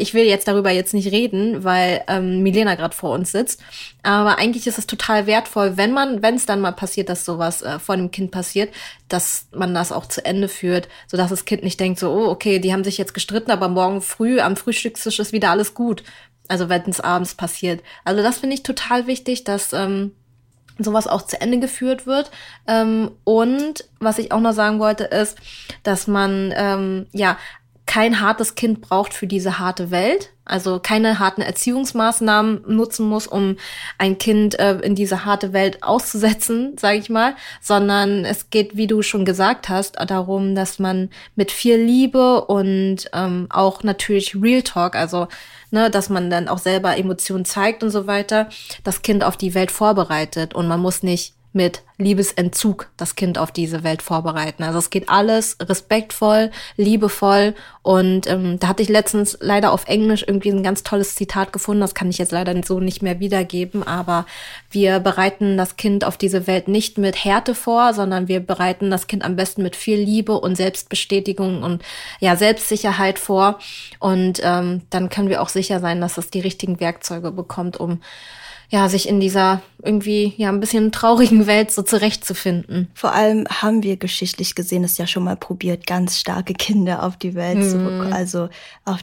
ich will jetzt darüber jetzt nicht reden, weil Milena gerade vor uns sitzt. Aber eigentlich ist es total wertvoll, wenn es dann mal passiert, dass sowas vor dem Kind passiert, dass man das auch zu Ende führt, sodass das Kind nicht denkt so, oh, okay, die haben sich jetzt gestritten, aber morgen früh am Frühstückstisch ist wieder alles gut. Also wenn es abends passiert. Also das finde ich total wichtig, dass sowas auch zu Ende geführt wird. Und was ich auch noch sagen wollte, ist, dass man kein hartes Kind braucht für diese harte Welt, also keine harten Erziehungsmaßnahmen nutzen muss, um ein Kind in diese harte Welt auszusetzen, sage ich mal, sondern es geht, wie du schon gesagt hast, darum, dass man mit viel Liebe und auch natürlich Real Talk, also ne, dass man dann auch selber Emotionen zeigt und so weiter, das Kind auf die Welt vorbereitet und man muss nicht mit Liebesentzug das Kind auf diese Welt vorbereiten. Also es geht alles respektvoll, liebevoll und da hatte ich letztens leider auf Englisch irgendwie ein ganz tolles Zitat gefunden, das kann ich jetzt leider so nicht mehr wiedergeben, aber wir bereiten das Kind auf diese Welt nicht mit Härte vor, sondern wir bereiten das Kind am besten mit viel Liebe und Selbstbestätigung und ja Selbstsicherheit vor und dann können wir auch sicher sein, dass es die richtigen Werkzeuge bekommt, um ja, sich in dieser irgendwie ja ein bisschen traurigen Welt so zurechtzufinden. Vor allem haben wir geschichtlich gesehen es ja schon mal probiert, ganz starke Kinder auf die Welt auf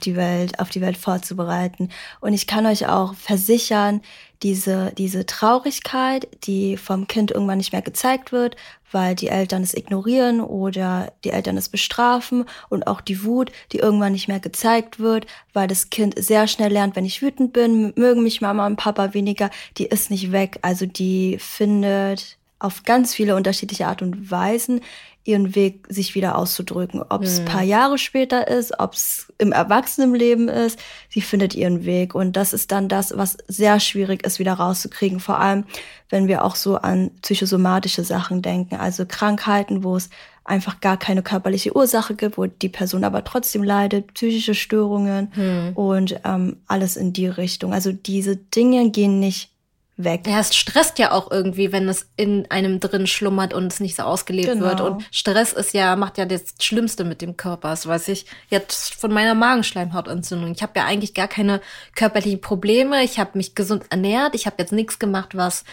die Welt vorzubereiten. Und ich kann euch auch versichern, diese Traurigkeit, die vom Kind irgendwann nicht mehr gezeigt wird, weil die Eltern es ignorieren oder die Eltern es bestrafen und auch die Wut, die irgendwann nicht mehr gezeigt wird, weil das Kind sehr schnell lernt, wenn ich wütend bin, mögen mich Mama und Papa weniger, die ist nicht weg. Also die findet auf ganz viele unterschiedliche Art und Weisen ihren Weg, sich wieder auszudrücken. Ob es ein paar Jahre später ist, ob es im Erwachsenenleben ist, sie findet ihren Weg. Und das ist dann das, was sehr schwierig ist, wieder rauszukriegen. Vor allem, wenn wir auch so an psychosomatische Sachen denken, also Krankheiten, wo es einfach gar keine körperliche Ursache gibt, wo die Person aber trotzdem leidet, psychische Störungen und alles in die Richtung. Also diese Dinge gehen nicht weg. Ja, es stresst ja auch irgendwie, wenn es in einem drin schlummert und es nicht so ausgelebt wird. Und Stress macht ja das Schlimmste mit dem Körper. Das weiß ich jetzt von meiner Magenschleimhautentzündung. Ich habe ja eigentlich gar keine körperlichen Probleme. Ich habe mich gesund ernährt. Ich habe jetzt nichts gemacht, was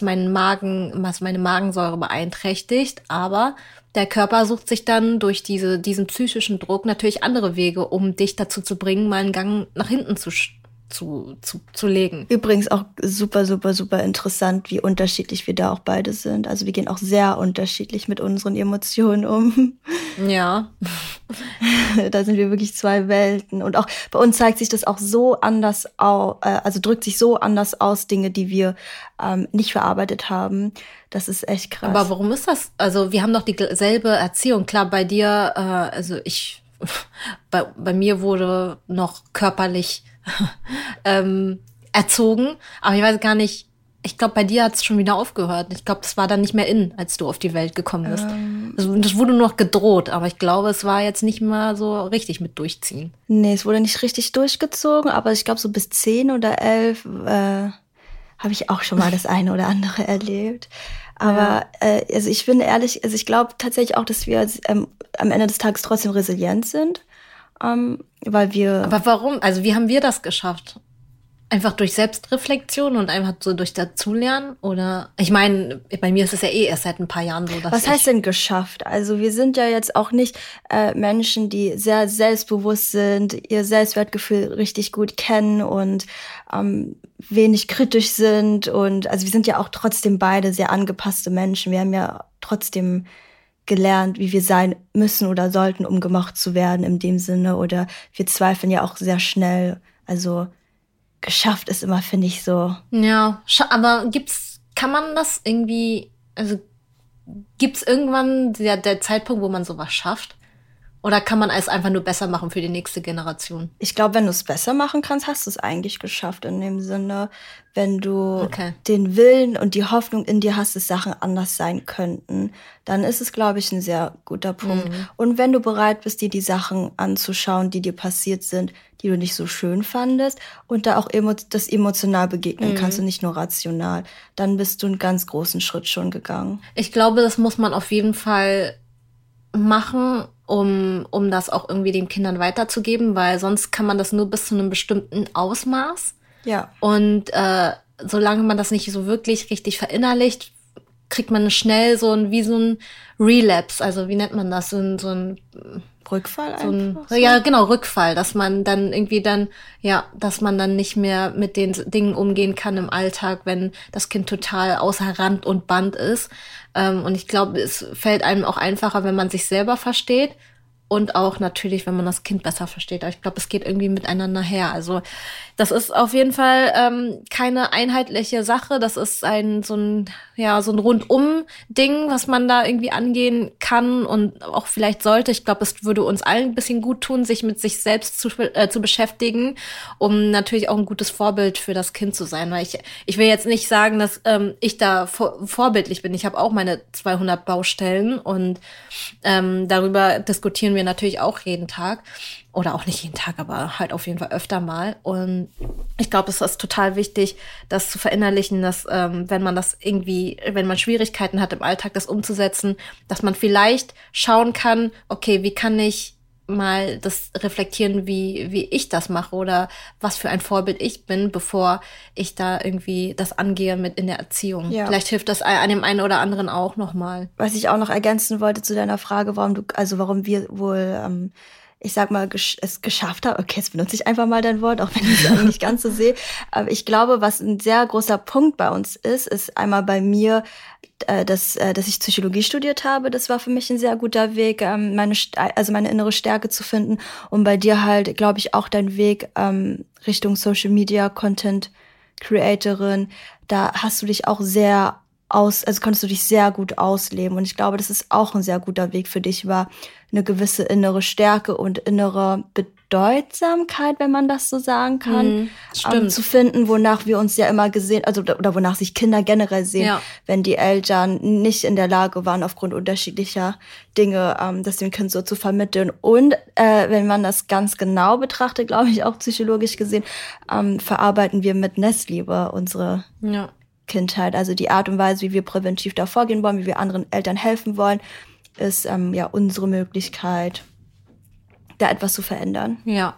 meine Magensäure beeinträchtigt. Aber der Körper sucht sich dann durch diesen psychischen Druck natürlich andere Wege, um dich dazu zu bringen, mal einen Gang nach hinten zu legen. Übrigens auch super, super, super interessant, wie unterschiedlich wir da auch beide sind. Also wir gehen auch sehr unterschiedlich mit unseren Emotionen um. Ja. Da sind wir wirklich zwei Welten. Und auch bei uns zeigt sich das auch so anders aus, also drückt sich so anders aus, Dinge, die wir nicht verarbeitet haben. Das ist echt krass. Aber warum ist das? Also wir haben doch dieselbe Erziehung. Klar, bei dir, bei mir wurde noch körperlich erzogen, aber ich weiß gar nicht, Ich glaube, bei dir hat es schon wieder aufgehört. Ich glaube, das war dann nicht mehr in, als du auf die Welt gekommen bist. Also, das wurde nur noch gedroht, aber ich glaube, es war jetzt nicht mal so richtig mit durchziehen. Nee, es wurde nicht richtig durchgezogen, aber ich glaube, so bis 10 oder 11 habe ich auch schon mal das eine oder andere erlebt. Aber ja. Also ich bin ehrlich, also ich glaube tatsächlich auch, dass wir am Ende des Tages trotzdem resilient sind, weil wir... Aber warum? Also wie haben wir das geschafft? Einfach durch Selbstreflexion und einfach so durch Dazulernen? Oder ich meine, bei mir ist es ja eh erst seit ein paar Jahren so, dass was heißt denn geschafft? Also wir sind ja jetzt auch nicht Menschen, die sehr selbstbewusst sind, ihr Selbstwertgefühl richtig gut kennen und wenig kritisch sind. Und also wir sind ja auch trotzdem beide sehr angepasste Menschen. Wir haben ja trotzdem gelernt, wie wir sein müssen oder sollten, um gemocht zu werden in dem Sinne. Oder wir zweifeln ja auch sehr schnell, also... Geschafft ist immer, finde ich, so. Ja, aber kann man das irgendwie, also gibt's irgendwann der Zeitpunkt, wo man sowas schafft? Oder kann man es einfach nur besser machen für die nächste Generation? Ich glaube, wenn du es besser machen kannst, hast du es eigentlich geschafft in dem Sinne, wenn du den Willen und die Hoffnung in dir hast, dass Sachen anders sein könnten, dann ist es, glaube ich, ein sehr guter Punkt. Mhm. Und wenn du bereit bist, dir die Sachen anzuschauen, die dir passiert sind, die du nicht so schön fandest und da auch das emotional begegnen kannst und nicht nur rational, dann bist du einen ganz großen Schritt schon gegangen. Ich glaube, das muss man auf jeden Fall machen, um das auch irgendwie den Kindern weiterzugeben, weil sonst kann man das nur bis zu einem bestimmten Ausmaß. Ja. Und solange man das nicht so wirklich richtig verinnerlicht, kriegt man schnell so ein Relapse, also wie nennt man das? So ein Rückfall einfach? So? Ja, genau, Rückfall, dass man dann irgendwie dass man dann nicht mehr mit den Dingen umgehen kann im Alltag, wenn das Kind total außer Rand und Band ist. Und ich glaube, es fällt einem auch einfacher, wenn man sich selber versteht und auch natürlich, wenn man das Kind besser versteht. Aber ich glaube, es geht irgendwie miteinander her. Also das ist auf jeden Fall keine einheitliche Sache. Das ist so ein Rundum-Ding, was man da irgendwie angehen kann und auch vielleicht sollte. Ich glaube, es würde uns allen ein bisschen gut tun, sich mit sich selbst zu beschäftigen, um natürlich auch ein gutes Vorbild für das Kind zu sein. Weil ich will jetzt nicht sagen, dass ich da vorbildlich bin. Ich habe auch meine 200 Baustellen und darüber diskutieren wir natürlich auch jeden Tag oder auch nicht jeden Tag, aber halt auf jeden Fall öfter mal. Und ich glaube, es ist total wichtig, das zu verinnerlichen, dass wenn man Schwierigkeiten hat im Alltag, das umzusetzen, dass man vielleicht schauen kann, okay, wie kann ich mal das reflektieren, wie ich das mache oder was für ein Vorbild ich bin, bevor ich da irgendwie das angehe mit in der Erziehung. Ja. Vielleicht hilft das an dem einen oder anderen auch nochmal. Was ich auch noch ergänzen wollte zu deiner Frage, warum wir wohl, ich sag mal, es geschafft haben. Okay, jetzt benutze ich einfach mal dein Wort, auch wenn ich es nicht ganz so sehe. Aber ich glaube, was ein sehr großer Punkt bei uns ist einmal bei mir, dass ich Psychologie studiert habe. Das war für mich ein sehr guter Weg, meine innere Stärke zu finden. Und bei dir halt, glaube ich, auch dein Weg Richtung Social Media, Content Creatorin. Da hast du dich auch sehr konntest du dich sehr gut ausleben. Und ich glaube, dass es auch ein sehr guter Weg für dich war, eine gewisse innere Stärke und innere Bedeutsamkeit, wenn man das so sagen kann, zu finden, wonach wir uns ja immer gesehen, also oder wonach sich Kinder generell sehen, ja, wenn die Eltern nicht in der Lage waren, aufgrund unterschiedlicher Dinge, das dem Kind so zu vermitteln. Und wenn man das ganz genau betrachtet, glaube ich, auch psychologisch gesehen, verarbeiten wir mit Nestliebe unsere Kindheit. Also die Art und Weise, wie wir präventiv da vorgehen wollen, wie wir anderen Eltern helfen wollen, ist unsere Möglichkeit, da etwas zu verändern. Ja,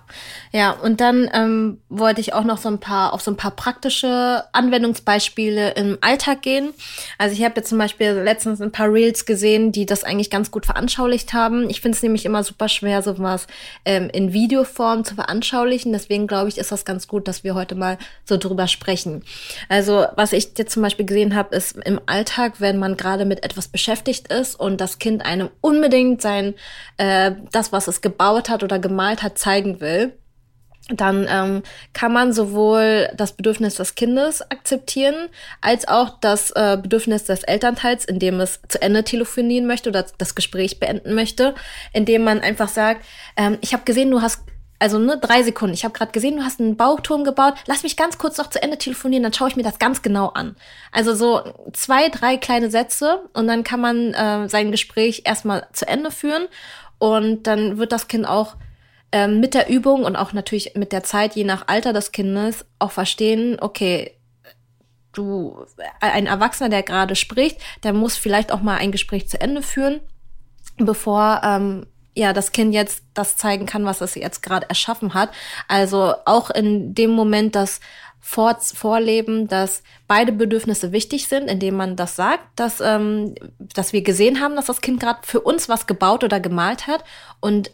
und dann wollte ich auch noch auf so ein paar praktische Anwendungsbeispiele im Alltag gehen. Also ich habe jetzt zum Beispiel letztens ein paar Reels gesehen, die das eigentlich ganz gut veranschaulicht haben. Ich finde es nämlich immer super schwer, sowas in Videoform zu veranschaulichen. Deswegen glaube ich, ist das ganz gut, dass wir heute mal so drüber sprechen. Also was ich jetzt zum Beispiel gesehen habe, ist im Alltag, wenn man gerade mit etwas beschäftigt ist und das Kind einem unbedingt das, was es gebaut hat oder gemalt hat, zeigen will, dann kann man sowohl das Bedürfnis des Kindes akzeptieren, als auch das Bedürfnis des Elternteils, indem es zu Ende telefonieren möchte oder das Gespräch beenden möchte, indem man einfach sagt, ich habe gesehen, du hast Also nur 3 Sekunden. Ich habe gerade gesehen, du hast einen Bauchturm gebaut. Lass mich ganz kurz noch zu Ende telefonieren, dann schaue ich mir das ganz genau an. Also so 2, 3 kleine Sätze und dann kann man sein Gespräch erstmal zu Ende führen. Und dann wird das Kind auch mit der Übung und auch natürlich mit der Zeit, je nach Alter des Kindes, auch verstehen, okay, ein Erwachsener, der gerade spricht, der muss vielleicht auch mal ein Gespräch zu Ende führen, bevor das Kind jetzt das zeigen kann, was es jetzt gerade erschaffen hat. Also auch in dem Moment das Vorleben, dass beide Bedürfnisse wichtig sind, indem man das sagt, dass wir gesehen haben, dass das Kind gerade für uns was gebaut oder gemalt hat und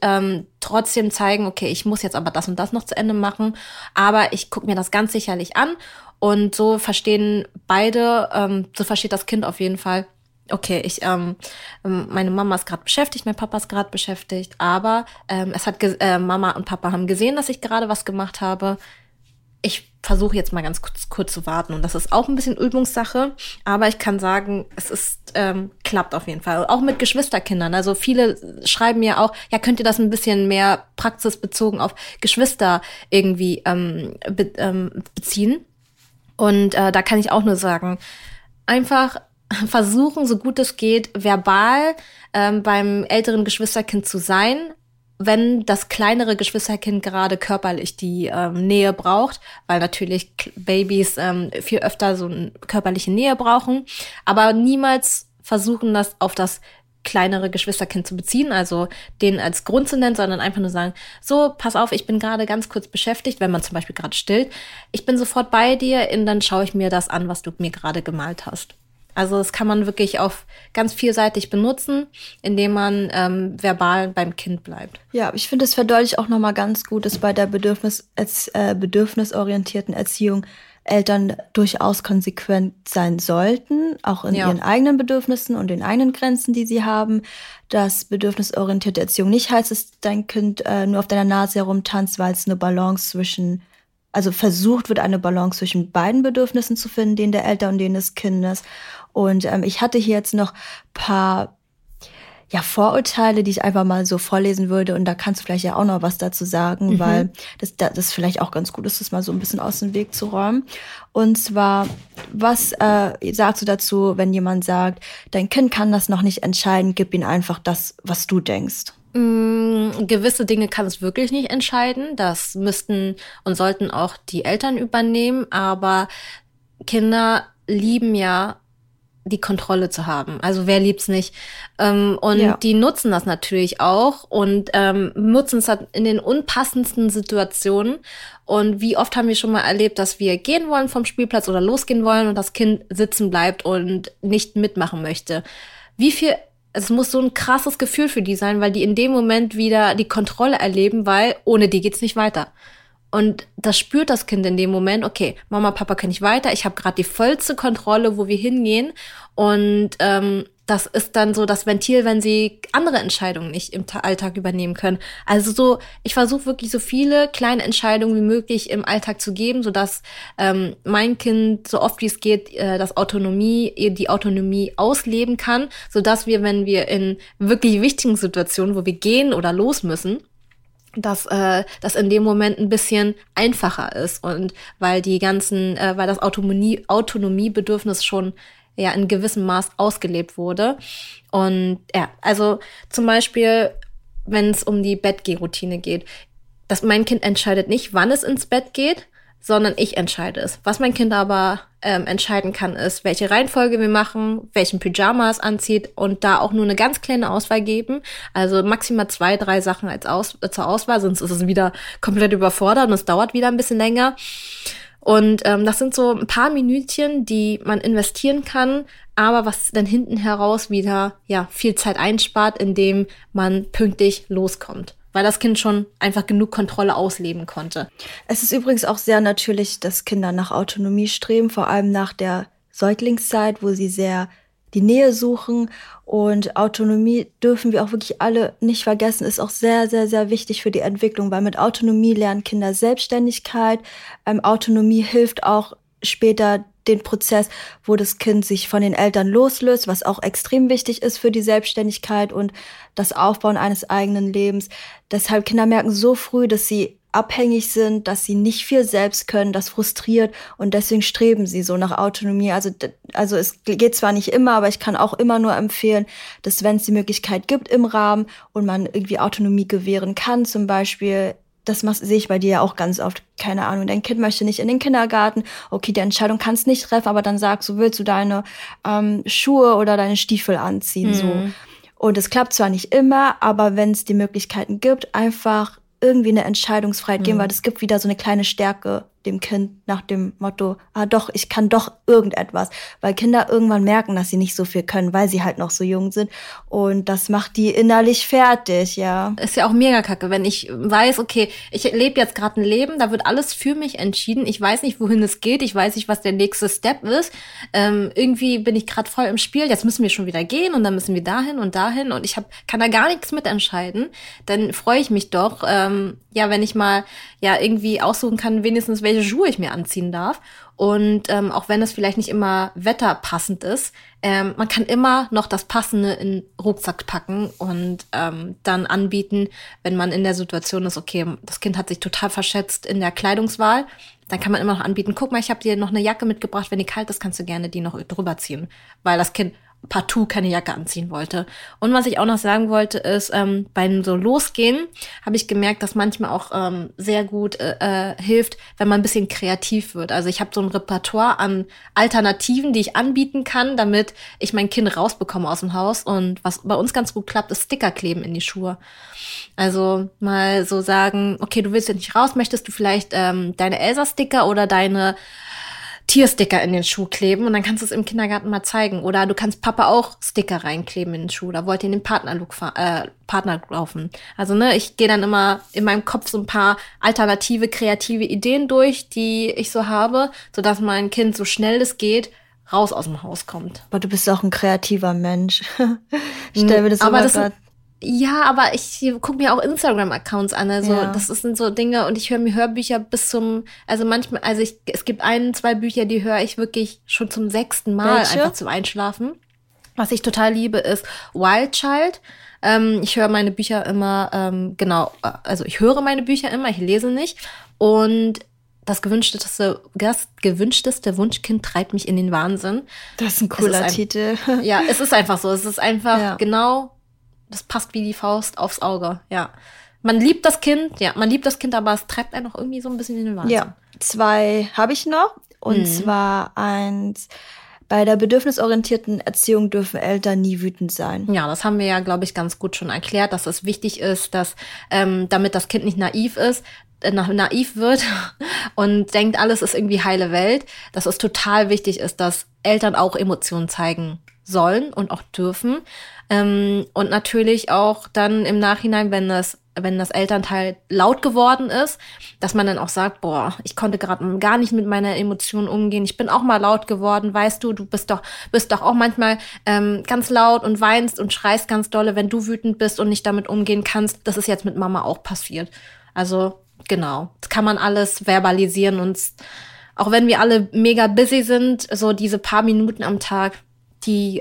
trotzdem zeigen, okay, ich muss jetzt aber das und das noch zu Ende machen, aber ich gucke mir das ganz sicherlich an und so verstehen beide, so versteht das Kind auf jeden Fall, okay, meine Mama ist gerade beschäftigt, mein Papa ist gerade beschäftigt, aber Mama und Papa haben gesehen, dass ich gerade was gemacht habe. Ich versuche jetzt mal ganz kurz zu warten und das ist auch ein bisschen Übungssache, aber ich kann sagen, es ist klappt auf jeden Fall. Auch mit Geschwisterkindern, also viele schreiben mir auch, ja, könnt ihr das ein bisschen mehr praxisbezogen auf Geschwister irgendwie beziehen? Und da kann ich auch nur sagen, einfach versuchen, so gut es geht, verbal beim älteren Geschwisterkind zu sein, wenn das kleinere Geschwisterkind gerade körperlich die Nähe braucht, weil natürlich Babys viel öfter so eine körperliche Nähe brauchen, aber niemals versuchen, das auf das kleinere Geschwisterkind zu beziehen, also den als Grund zu nennen, sondern einfach nur sagen, so, pass auf, ich bin gerade ganz kurz beschäftigt, wenn man zum Beispiel gerade stillt, ich bin sofort bei dir und dann schaue ich mir das an, was du mir gerade gemalt hast. Also das kann man wirklich auf ganz vielseitig benutzen, indem man verbal beim Kind bleibt. Ja, ich finde, es verdeutlicht auch nochmal ganz gut, dass bei der bedürfnisorientierten Erziehung Eltern durchaus konsequent sein sollten, auch in ihren eigenen Bedürfnissen und den eigenen Grenzen, die sie haben. Dass bedürfnisorientierte Erziehung nicht heißt, dass dein Kind nur auf deiner Nase herumtanzt, weil es eine Balance versucht wird, eine Balance zwischen beiden Bedürfnissen zu finden, denen der Eltern und denen des Kindes. Und ich hatte hier jetzt noch paar Vorurteile, die ich einfach mal so vorlesen würde. Und da kannst du vielleicht ja auch noch was dazu sagen, weil das vielleicht auch ganz gut ist, das mal so ein bisschen aus dem Weg zu räumen. Und zwar, was sagst du dazu, wenn jemand sagt, dein Kind kann das noch nicht entscheiden, gib ihm einfach das, was du denkst? Gewisse Dinge kann es wirklich nicht entscheiden. Das müssten und sollten auch die Eltern übernehmen. Aber Kinder lieben ja, die Kontrolle zu haben. Also wer liebt's nicht? Die nutzen das natürlich auch und nutzen es in den unpassendsten Situationen. Und wie oft haben wir schon mal erlebt, dass wir gehen wollen vom Spielplatz oder losgehen wollen und das Kind sitzen bleibt und nicht mitmachen möchte. Es muss so ein krasses Gefühl für die sein, weil die in dem Moment wieder die Kontrolle erleben, weil ohne die geht's nicht weiter. Und das spürt das Kind in dem Moment, okay, Mama, Papa können nicht weiter, ich habe gerade die vollste Kontrolle, wo wir hingehen. Und das ist dann so das Ventil, wenn sie andere Entscheidungen nicht im Alltag übernehmen können. Also so, ich versuche wirklich so viele kleine Entscheidungen wie möglich im Alltag zu geben, sodass mein Kind so oft wie es geht die Autonomie ausleben kann, sodass wir, wenn wir in wirklich wichtigen Situationen, wo wir gehen oder los müssen, dass das in dem Moment ein bisschen einfacher ist und weil weil das Autonomiebedürfnis schon in gewissem Maß ausgelebt wurde. Und also zum Beispiel, wenn es um die Bettgehroutine geht, dass mein Kind entscheidet nicht, wann es ins Bett geht, sondern ich entscheide es. Was mein Kind aber entscheiden kann, ist, welche Reihenfolge wir machen, welchen Pyjama es anzieht und da auch nur eine ganz kleine Auswahl geben. Also maximal 2, 3 Sachen zur Auswahl, sonst ist es wieder komplett überfordert und es dauert wieder ein bisschen länger. Und das sind so ein paar Minütchen, die man investieren kann, aber was dann hinten heraus wieder viel Zeit einspart, indem man pünktlich loskommt, weil das Kind schon einfach genug Kontrolle ausleben konnte. Es ist übrigens auch sehr natürlich, dass Kinder nach Autonomie streben, vor allem nach der Säuglingszeit, wo sie sehr die Nähe suchen. Und Autonomie dürfen wir auch wirklich alle nicht vergessen, ist auch sehr, sehr, sehr wichtig für die Entwicklung, weil mit Autonomie lernen Kinder Selbstständigkeit. Autonomie hilft auch später den Prozess, wo das Kind sich von den Eltern loslöst, was auch extrem wichtig ist für die Selbstständigkeit und das Aufbauen eines eigenen Lebens. Deshalb Kinder merken so früh, dass sie abhängig sind, dass sie nicht viel selbst können, das frustriert und deswegen streben sie so nach Autonomie. Also es geht zwar nicht immer, aber ich kann auch immer nur empfehlen, dass wenn es die Möglichkeit gibt im Rahmen und man irgendwie Autonomie gewähren kann, zum Beispiel, das sehe ich bei dir ja auch ganz oft, keine Ahnung, dein Kind möchte nicht in den Kindergarten, okay, die Entscheidung kannst du nicht treffen, aber dann sagst du, willst du deine Schuhe oder deine Stiefel anziehen, so. Und es klappt zwar nicht immer, aber wenn es die Möglichkeiten gibt, einfach irgendwie eine Entscheidungsfreiheit geben, weil das gibt wieder so eine kleine Stärke dem Kind nach dem Motto, ich kann doch irgendetwas. Weil Kinder irgendwann merken, dass sie nicht so viel können, weil sie halt noch so jung sind. Und das macht die innerlich fertig, ja. Ist ja auch mega kacke, wenn ich weiß, okay, ich lebe jetzt gerade ein Leben, da wird alles für mich entschieden. Ich weiß nicht, wohin es geht. Ich weiß nicht, was der nächste Step ist. Irgendwie bin ich gerade voll im Spiel. Jetzt müssen wir schon wieder gehen und dann müssen wir dahin und dahin. Und ich kann da gar nichts mitentscheiden. Dann freue ich mich doch, wenn ich mal irgendwie aussuchen kann, wenigstens welche Schuhe ich mir anziehen darf. Und auch wenn es vielleicht nicht immer wetterpassend ist, man kann immer noch das Passende in den Rucksack packen und dann anbieten, wenn man in der Situation ist, okay, das Kind hat sich total verschätzt in der Kleidungswahl, dann kann man immer noch anbieten, guck mal, ich habe dir noch eine Jacke mitgebracht, wenn die kalt ist, kannst du gerne die noch drüber ziehen, weil das Kind partout keine Jacke anziehen wollte. Und was ich auch noch sagen wollte ist, beim so Losgehen habe ich gemerkt, dass manchmal auch sehr gut hilft, wenn man ein bisschen kreativ wird. Also ich habe so ein Repertoire an Alternativen, die ich anbieten kann, damit ich mein Kind rausbekomme aus dem Haus. Und was bei uns ganz gut klappt, ist Sticker kleben in die Schuhe. Also mal so sagen, okay, du willst jetzt nicht raus, möchtest du vielleicht deine Elsa-Sticker oder deine Tiersticker in den Schuh kleben und dann kannst du es im Kindergarten mal zeigen. Oder du kannst Papa auch Sticker reinkleben in den Schuh. Da wollt ihr in den Partner laufen. Also ich gehe dann immer in meinem Kopf so ein paar alternative, kreative Ideen durch, die ich so habe, sodass mein Kind so schnell es geht raus aus dem Haus kommt. Aber du bist auch ein kreativer Mensch. Ich stelle mir das immer gerade. Ja, aber ich gucke mir auch Instagram-Accounts an, also Das sind so Dinge und ich höre mir Hörbücher bis zum, es gibt 1, 2 Bücher, die höre ich wirklich schon zum 6. Mal. Welche? Einfach zum Einschlafen. Was ich total liebe ist Wild Child. Ich höre meine Bücher immer, ich höre meine Bücher immer, ich lese nicht und Das gewünschteste Wunschkind treibt mich in den Wahnsinn. Das ist ein cooler Titel. Ja, es ist einfach so, genau. Das passt wie die Faust aufs Auge, ja. Man liebt das Kind, aber es treibt einen auch irgendwie so ein bisschen in den Wahnsinn. Ja, 2 habe ich noch. Und zwar 1, bei der bedürfnisorientierten Erziehung dürfen Eltern nie wütend sein. Ja, das haben wir ja, glaube ich, ganz gut schon erklärt, dass es wichtig ist, dass damit das Kind nicht naiv wird und denkt, alles ist irgendwie heile Welt, dass es total wichtig ist, dass Eltern auch Emotionen zeigen sollen und auch dürfen. Und natürlich auch dann im Nachhinein, wenn das Elternteil laut geworden ist, dass man dann auch sagt, boah, ich konnte gerade gar nicht mit meiner Emotion umgehen, ich bin auch mal laut geworden, weißt du, du bist doch auch manchmal ganz laut und weinst und schreist ganz dolle, wenn du wütend bist und nicht damit umgehen kannst, das ist jetzt mit Mama auch passiert. Also genau, das kann man alles verbalisieren und auch wenn wir alle mega busy sind, so diese paar Minuten am Tag, die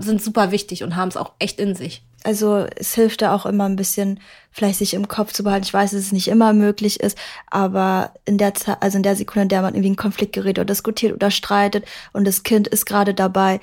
sind super wichtig und haben es auch echt in sich. Also es hilft da auch immer ein bisschen, vielleicht sich im Kopf zu behalten. Ich weiß, dass es nicht immer möglich ist, aber in der Sekunde, in der man irgendwie einen Konflikt gerät oder diskutiert oder streitet und das Kind ist gerade dabei,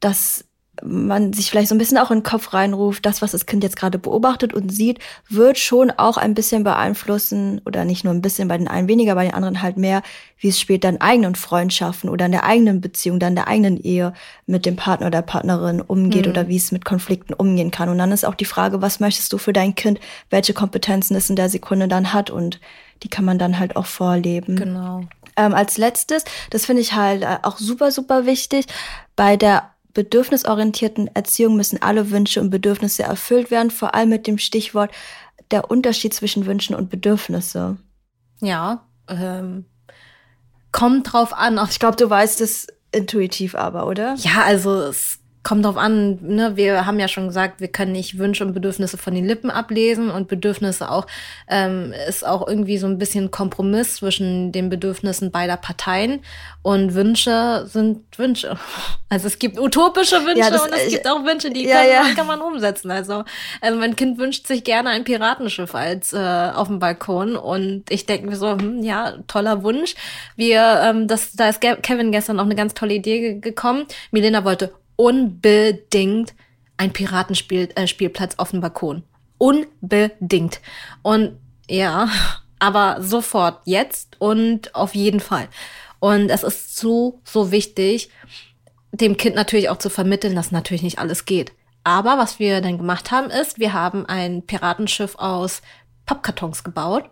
dass man sich vielleicht so ein bisschen auch in den Kopf reinruft, das, was das Kind jetzt gerade beobachtet und sieht, wird schon auch ein bisschen beeinflussen, oder nicht nur ein bisschen, bei den einen weniger, bei den anderen halt mehr, wie es später in eigenen Freundschaften oder in der eigenen Beziehung, dann in der eigenen Ehe mit dem Partner oder der Partnerin umgeht oder wie es mit Konflikten umgehen kann. Und dann ist auch die Frage, was möchtest du für dein Kind, welche Kompetenzen es in der Sekunde dann hat und die kann man dann halt auch vorleben. Genau. Als letztes, das finde ich halt auch super, super wichtig, bei der bedürfnisorientierten Erziehung müssen alle Wünsche und Bedürfnisse erfüllt werden, vor allem mit dem Stichwort der Unterschied zwischen Wünschen und Bedürfnisse. Ja, kommt drauf an. Ich glaube, du weißt es intuitiv aber, oder? Ja, also es Kommt drauf an, ne? Wir haben ja schon gesagt, wir können nicht Wünsche und Bedürfnisse von den Lippen ablesen und Bedürfnisse auch ist auch irgendwie so ein bisschen Kompromiss zwischen den Bedürfnissen beider Parteien und Wünsche sind Wünsche. Also es gibt utopische Wünsche und es gibt auch Wünsche, die kann man umsetzen. Also mein Kind wünscht sich gerne ein Piratenschiff als auf dem Balkon und ich denke mir so, toller Wunsch. Da ist Kevin gestern auf eine ganz tolle Idee gekommen. Milena wollte unbedingt ein Piratenspielplatz auf dem Balkon. Unbedingt. Und ja, aber sofort, jetzt und auf jeden Fall. Und es ist so, so wichtig, dem Kind natürlich auch zu vermitteln, dass natürlich nicht alles geht. Aber was wir dann gemacht haben, ist, wir haben ein Piratenschiff aus Pappkartons gebaut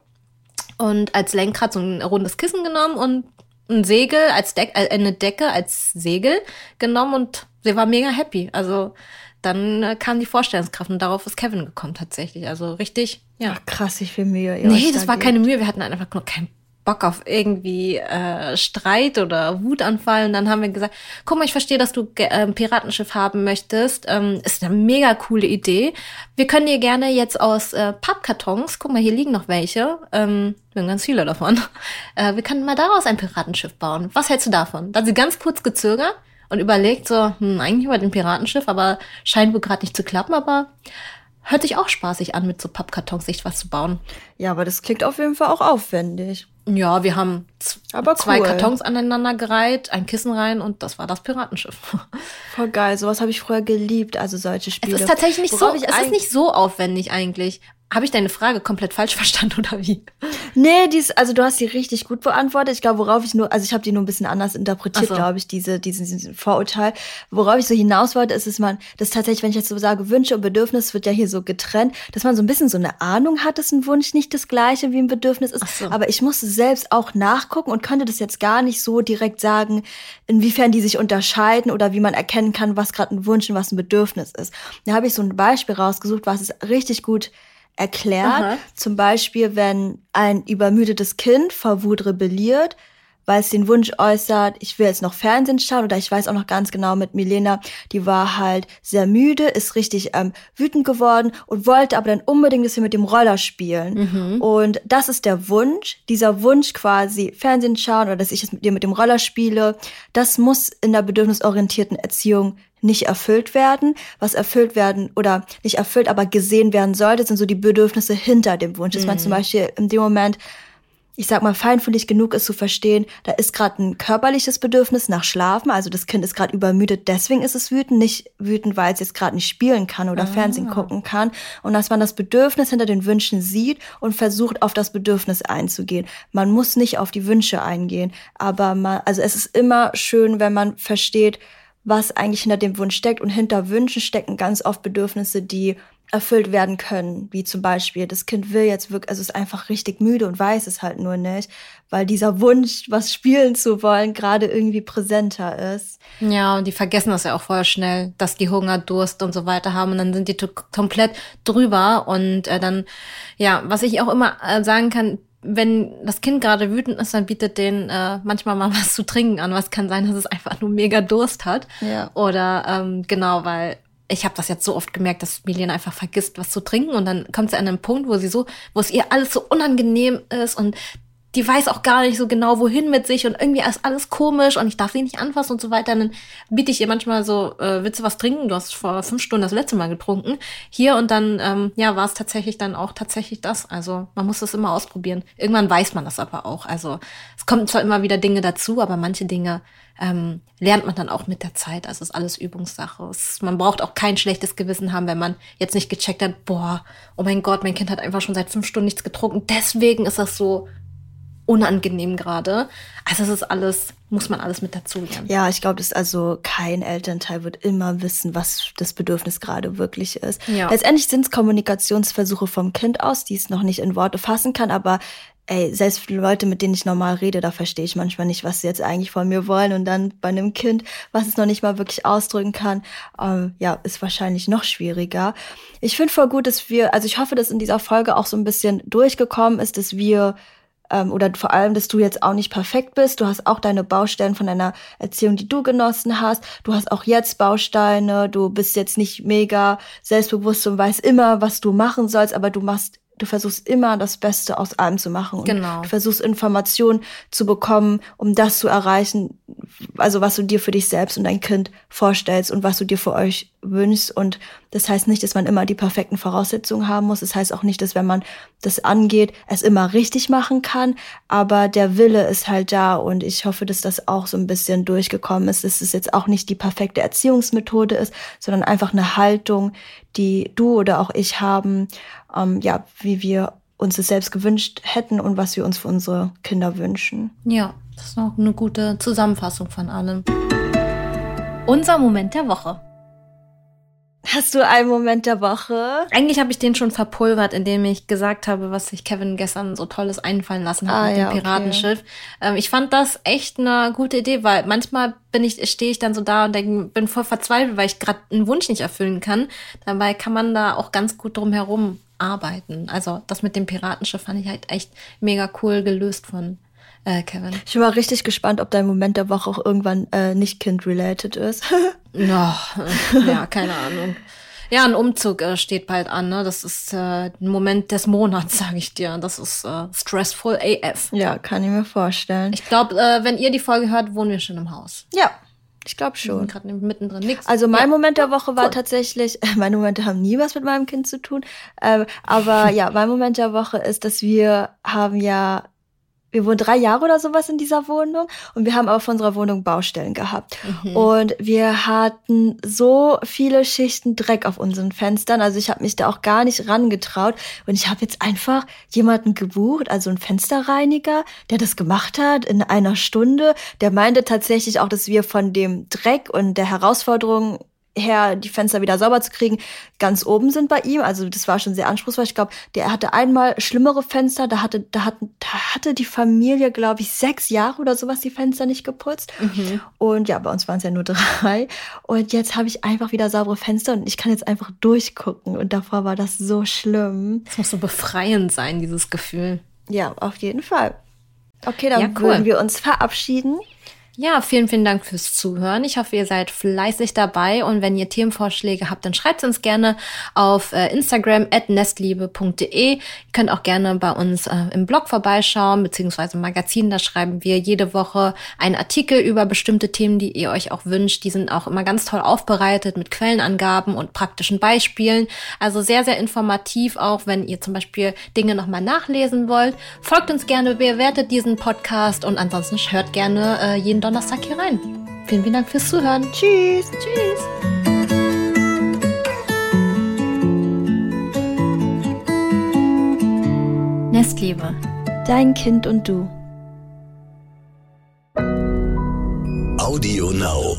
und als Lenkrad so ein rundes Kissen genommen und ein Segel als eine Decke als Segel genommen und sie war mega happy. Also dann kam die Vorstellungskraft und darauf ist Kevin gekommen tatsächlich. Also richtig, ja. Ach, krass, wie viel Mühe. Nee, das war keine Mühe. Wir hatten einfach nur keinen Bock auf irgendwie Streit oder Wutanfall. Und dann haben wir gesagt, guck mal, ich verstehe, dass du ein Piratenschiff haben möchtest. Ist eine mega coole Idee. Wir können dir gerne jetzt aus Pappkartons, guck mal, hier liegen noch welche, wir haben ganz viele davon, wir können mal daraus ein Piratenschiff bauen. Was hältst du davon? Da hat sie ganz kurz gezögert und überlegt so, eigentlich über den Piratenschiff, aber scheint wohl gerade nicht zu klappen, aber hört sich auch spaßig an, mit so Pappkartons sich was zu bauen. Ja, aber das klingt auf jeden Fall auch aufwendig. Ja, wir haben zwei Kartons aneinander gereiht, ein Kissen rein und das war das Piratenschiff. Voll geil, sowas habe ich früher geliebt, also solche Spiele. Es ist tatsächlich nicht es ist nicht so aufwendig eigentlich. Habe ich deine Frage komplett falsch verstanden oder wie? Nee, du hast sie richtig gut beantwortet. Ich glaube, ich habe die nur ein bisschen anders interpretiert, glaube ich, diesen Vorurteil. Worauf ich so hinaus wollte, ist, dass man, das tatsächlich, wenn ich jetzt so sage, Wünsche und Bedürfnis wird ja hier so getrennt, dass man so ein bisschen so eine Ahnung hat, dass ein Wunsch nicht das gleiche wie ein Bedürfnis ist. So. Aber ich musste selbst auch nachgucken und könnte das jetzt gar nicht so direkt sagen, inwiefern die sich unterscheiden oder wie man erkennen kann, was gerade ein Wunsch und was ein Bedürfnis ist. Da habe ich so ein Beispiel rausgesucht, was es richtig gut erklärt. Aha. Zum Beispiel, wenn ein übermüdetes Kind vor Wut rebelliert, weil es den Wunsch äußert, ich will jetzt noch Fernsehen schauen, oder ich weiß auch noch ganz genau mit Milena, die war halt sehr müde, ist richtig wütend geworden und wollte aber dann unbedingt, dass wir mit dem Roller spielen. Mhm. Und das ist der Wunsch, dieser Wunsch quasi Fernsehen schauen oder dass ich jetzt mit dir mit dem Roller spiele, das muss in der bedürfnisorientierten Erziehung nicht erfüllt werden. Was erfüllt werden oder nicht erfüllt, aber gesehen werden sollte, sind so die Bedürfnisse hinter dem Wunsch. Dass man zum Beispiel in dem Moment, ich sag mal, feinfühlig genug ist zu verstehen, da ist gerade ein körperliches Bedürfnis nach Schlafen, also das Kind ist gerade übermüdet, deswegen ist es wütend, nicht wütend, weil es jetzt gerade nicht spielen kann oder Fernsehen gucken kann. Und dass man das Bedürfnis hinter den Wünschen sieht und versucht, auf das Bedürfnis einzugehen. Man muss nicht auf die Wünsche eingehen, aber es ist immer schön, wenn man versteht, was eigentlich hinter dem Wunsch steckt. Und hinter Wünschen stecken ganz oft Bedürfnisse, die erfüllt werden können. Wie zum Beispiel, das Kind will jetzt wirklich, also ist einfach richtig müde und weiß es halt nur nicht, weil dieser Wunsch, was spielen zu wollen, gerade irgendwie präsenter ist. Ja, und die vergessen das ja auch voll schnell, dass die Hunger, Durst und so weiter haben. Und dann sind die komplett drüber. Und dann, ja, was ich auch immer sagen kann, wenn das Kind gerade wütend ist, dann bietet denen manchmal mal was zu trinken an. Was kann sein, dass es einfach nur mega Durst hat. Ja. Oder genau, weil ich habe das jetzt so oft gemerkt, dass Milena einfach vergisst, was zu trinken. Und dann kommt sie an einen Punkt, wo es ihr alles so unangenehm ist und die weiß auch gar nicht so genau, wohin mit sich und irgendwie ist alles komisch und ich darf sie nicht anfassen und so weiter. Und dann biete ich ihr manchmal so, willst du was trinken? Du hast vor 5 Stunden das letzte Mal getrunken. Hier und dann, war es tatsächlich das. Also man muss das immer ausprobieren. Irgendwann weiß man das aber auch. Also es kommen zwar immer wieder Dinge dazu, aber manche Dinge lernt man dann auch mit der Zeit. Also es ist alles Übungssache. Man braucht auch kein schlechtes Gewissen haben, wenn man jetzt nicht gecheckt hat, boah, oh mein Gott, mein Kind hat einfach schon seit 5 Stunden nichts getrunken. Deswegen ist das so unangenehm gerade. Also es ist alles, muss man alles mit dazu lernen. Ja, ich glaube, kein Elternteil wird immer wissen, was das Bedürfnis gerade wirklich ist. Ja. Letztendlich sind es Kommunikationsversuche vom Kind aus, die es noch nicht in Worte fassen kann, aber selbst Leute, mit denen ich normal rede, da verstehe ich manchmal nicht, was sie jetzt eigentlich von mir wollen. Und dann bei einem Kind, was es noch nicht mal wirklich ausdrücken kann, ist wahrscheinlich noch schwieriger. Ich finde voll gut, dass ich hoffe, dass in dieser Folge auch so ein bisschen durchgekommen ist, dass wir oder vor allem, dass du jetzt auch nicht perfekt bist. Du hast auch deine Baustellen von deiner Erziehung, die du genossen hast. Du hast auch jetzt Bausteine. Du bist jetzt nicht mega selbstbewusst und weißt immer, was du machen sollst, aber du versuchst immer das Beste aus allem zu machen. Und genau. Du versuchst Informationen zu bekommen, um das zu erreichen, also was du dir für dich selbst und dein Kind vorstellst und was du dir für euch wünschst. Und das heißt nicht, dass man immer die perfekten Voraussetzungen haben muss. Das heißt auch nicht, dass wenn man das angeht, es immer richtig machen kann. Aber der Wille ist halt da und ich hoffe, dass das auch so ein bisschen durchgekommen ist, dass es jetzt auch nicht die perfekte Erziehungsmethode ist, sondern einfach eine Haltung, die du oder auch ich haben, ja, wie wir uns es selbst gewünscht hätten und was wir uns für unsere Kinder wünschen. Ja, das ist noch eine gute Zusammenfassung von allem. Unser Moment der Woche. Hast du einen Moment der Woche? Eigentlich habe ich den schon verpulvert, indem ich gesagt habe, was sich Kevin gestern so Tolles einfallen lassen hat mit dem Piratenschiff. Okay. Ich fand das echt eine gute Idee, weil manchmal stehe ich dann so da und denke, bin voll verzweifelt, weil ich gerade einen Wunsch nicht erfüllen kann. Dabei kann man da auch ganz gut drum herum arbeiten. Also das mit dem Piratenschiff fand ich halt echt mega cool gelöst von Kevin. Ich bin mal richtig gespannt, ob dein Moment der Woche auch irgendwann nicht kind-related ist. Ja, keine Ahnung. Ja, ein Umzug steht bald an, ne? Das ist ein Moment des Monats, sage ich dir. Das ist stressful AF. Ja, kann ich mir vorstellen. Ich glaube, wenn ihr die Folge hört, wohnen wir schon im Haus. Ja. Ich glaube schon. Wir sind gerade mittendrin. Nix. Also mein Moment der Woche war tatsächlich, meine Momente haben nie was mit meinem Kind zu tun, aber ja, mein Moment der Woche ist, dass wir wohnen 3 Jahre oder sowas in dieser Wohnung und wir haben aber von unserer Wohnung Baustellen gehabt. Mhm. Und wir hatten so viele Schichten Dreck auf unseren Fenstern, also ich habe mich da auch gar nicht rangetraut und ich habe jetzt einfach jemanden gebucht, also einen Fensterreiniger, der das gemacht hat in 1 Stunde. Der meinte tatsächlich auch, dass wir von dem Dreck und der Herausforderung her, die Fenster wieder sauber zu kriegen, ganz oben sind bei ihm. Also das war schon sehr anspruchsvoll. Ich glaube, der hatte einmal schlimmere Fenster. Da hatte die Familie, glaube ich, 6 Jahre oder sowas die Fenster nicht geputzt. Mhm. Und ja, bei uns waren es ja nur 3. Und jetzt habe ich einfach wieder saubere Fenster und ich kann jetzt einfach durchgucken. Und davor war das so schlimm. Das muss so befreiend sein, dieses Gefühl. Ja, auf jeden Fall. Okay, dann würden wir uns verabschieden. Ja, vielen, vielen Dank fürs Zuhören. Ich hoffe, ihr seid fleißig dabei. Und wenn ihr Themenvorschläge habt, dann schreibt uns gerne auf Instagram @nestliebe.de. Ihr könnt auch gerne bei uns im Blog vorbeischauen, beziehungsweise im Magazin. Da schreiben wir jede Woche einen Artikel über bestimmte Themen, die ihr euch auch wünscht. Die sind auch immer ganz toll aufbereitet mit Quellenangaben und praktischen Beispielen. Also sehr, sehr informativ, auch wenn ihr zum Beispiel Dinge nochmal nachlesen wollt. Folgt uns gerne, bewertet diesen Podcast und ansonsten hört gerne jeden Donnerstag hier rein. Vielen, vielen Dank fürs Zuhören. Tschüss. Tschüss. Nestliebe. Dein Kind und du. Audio Now.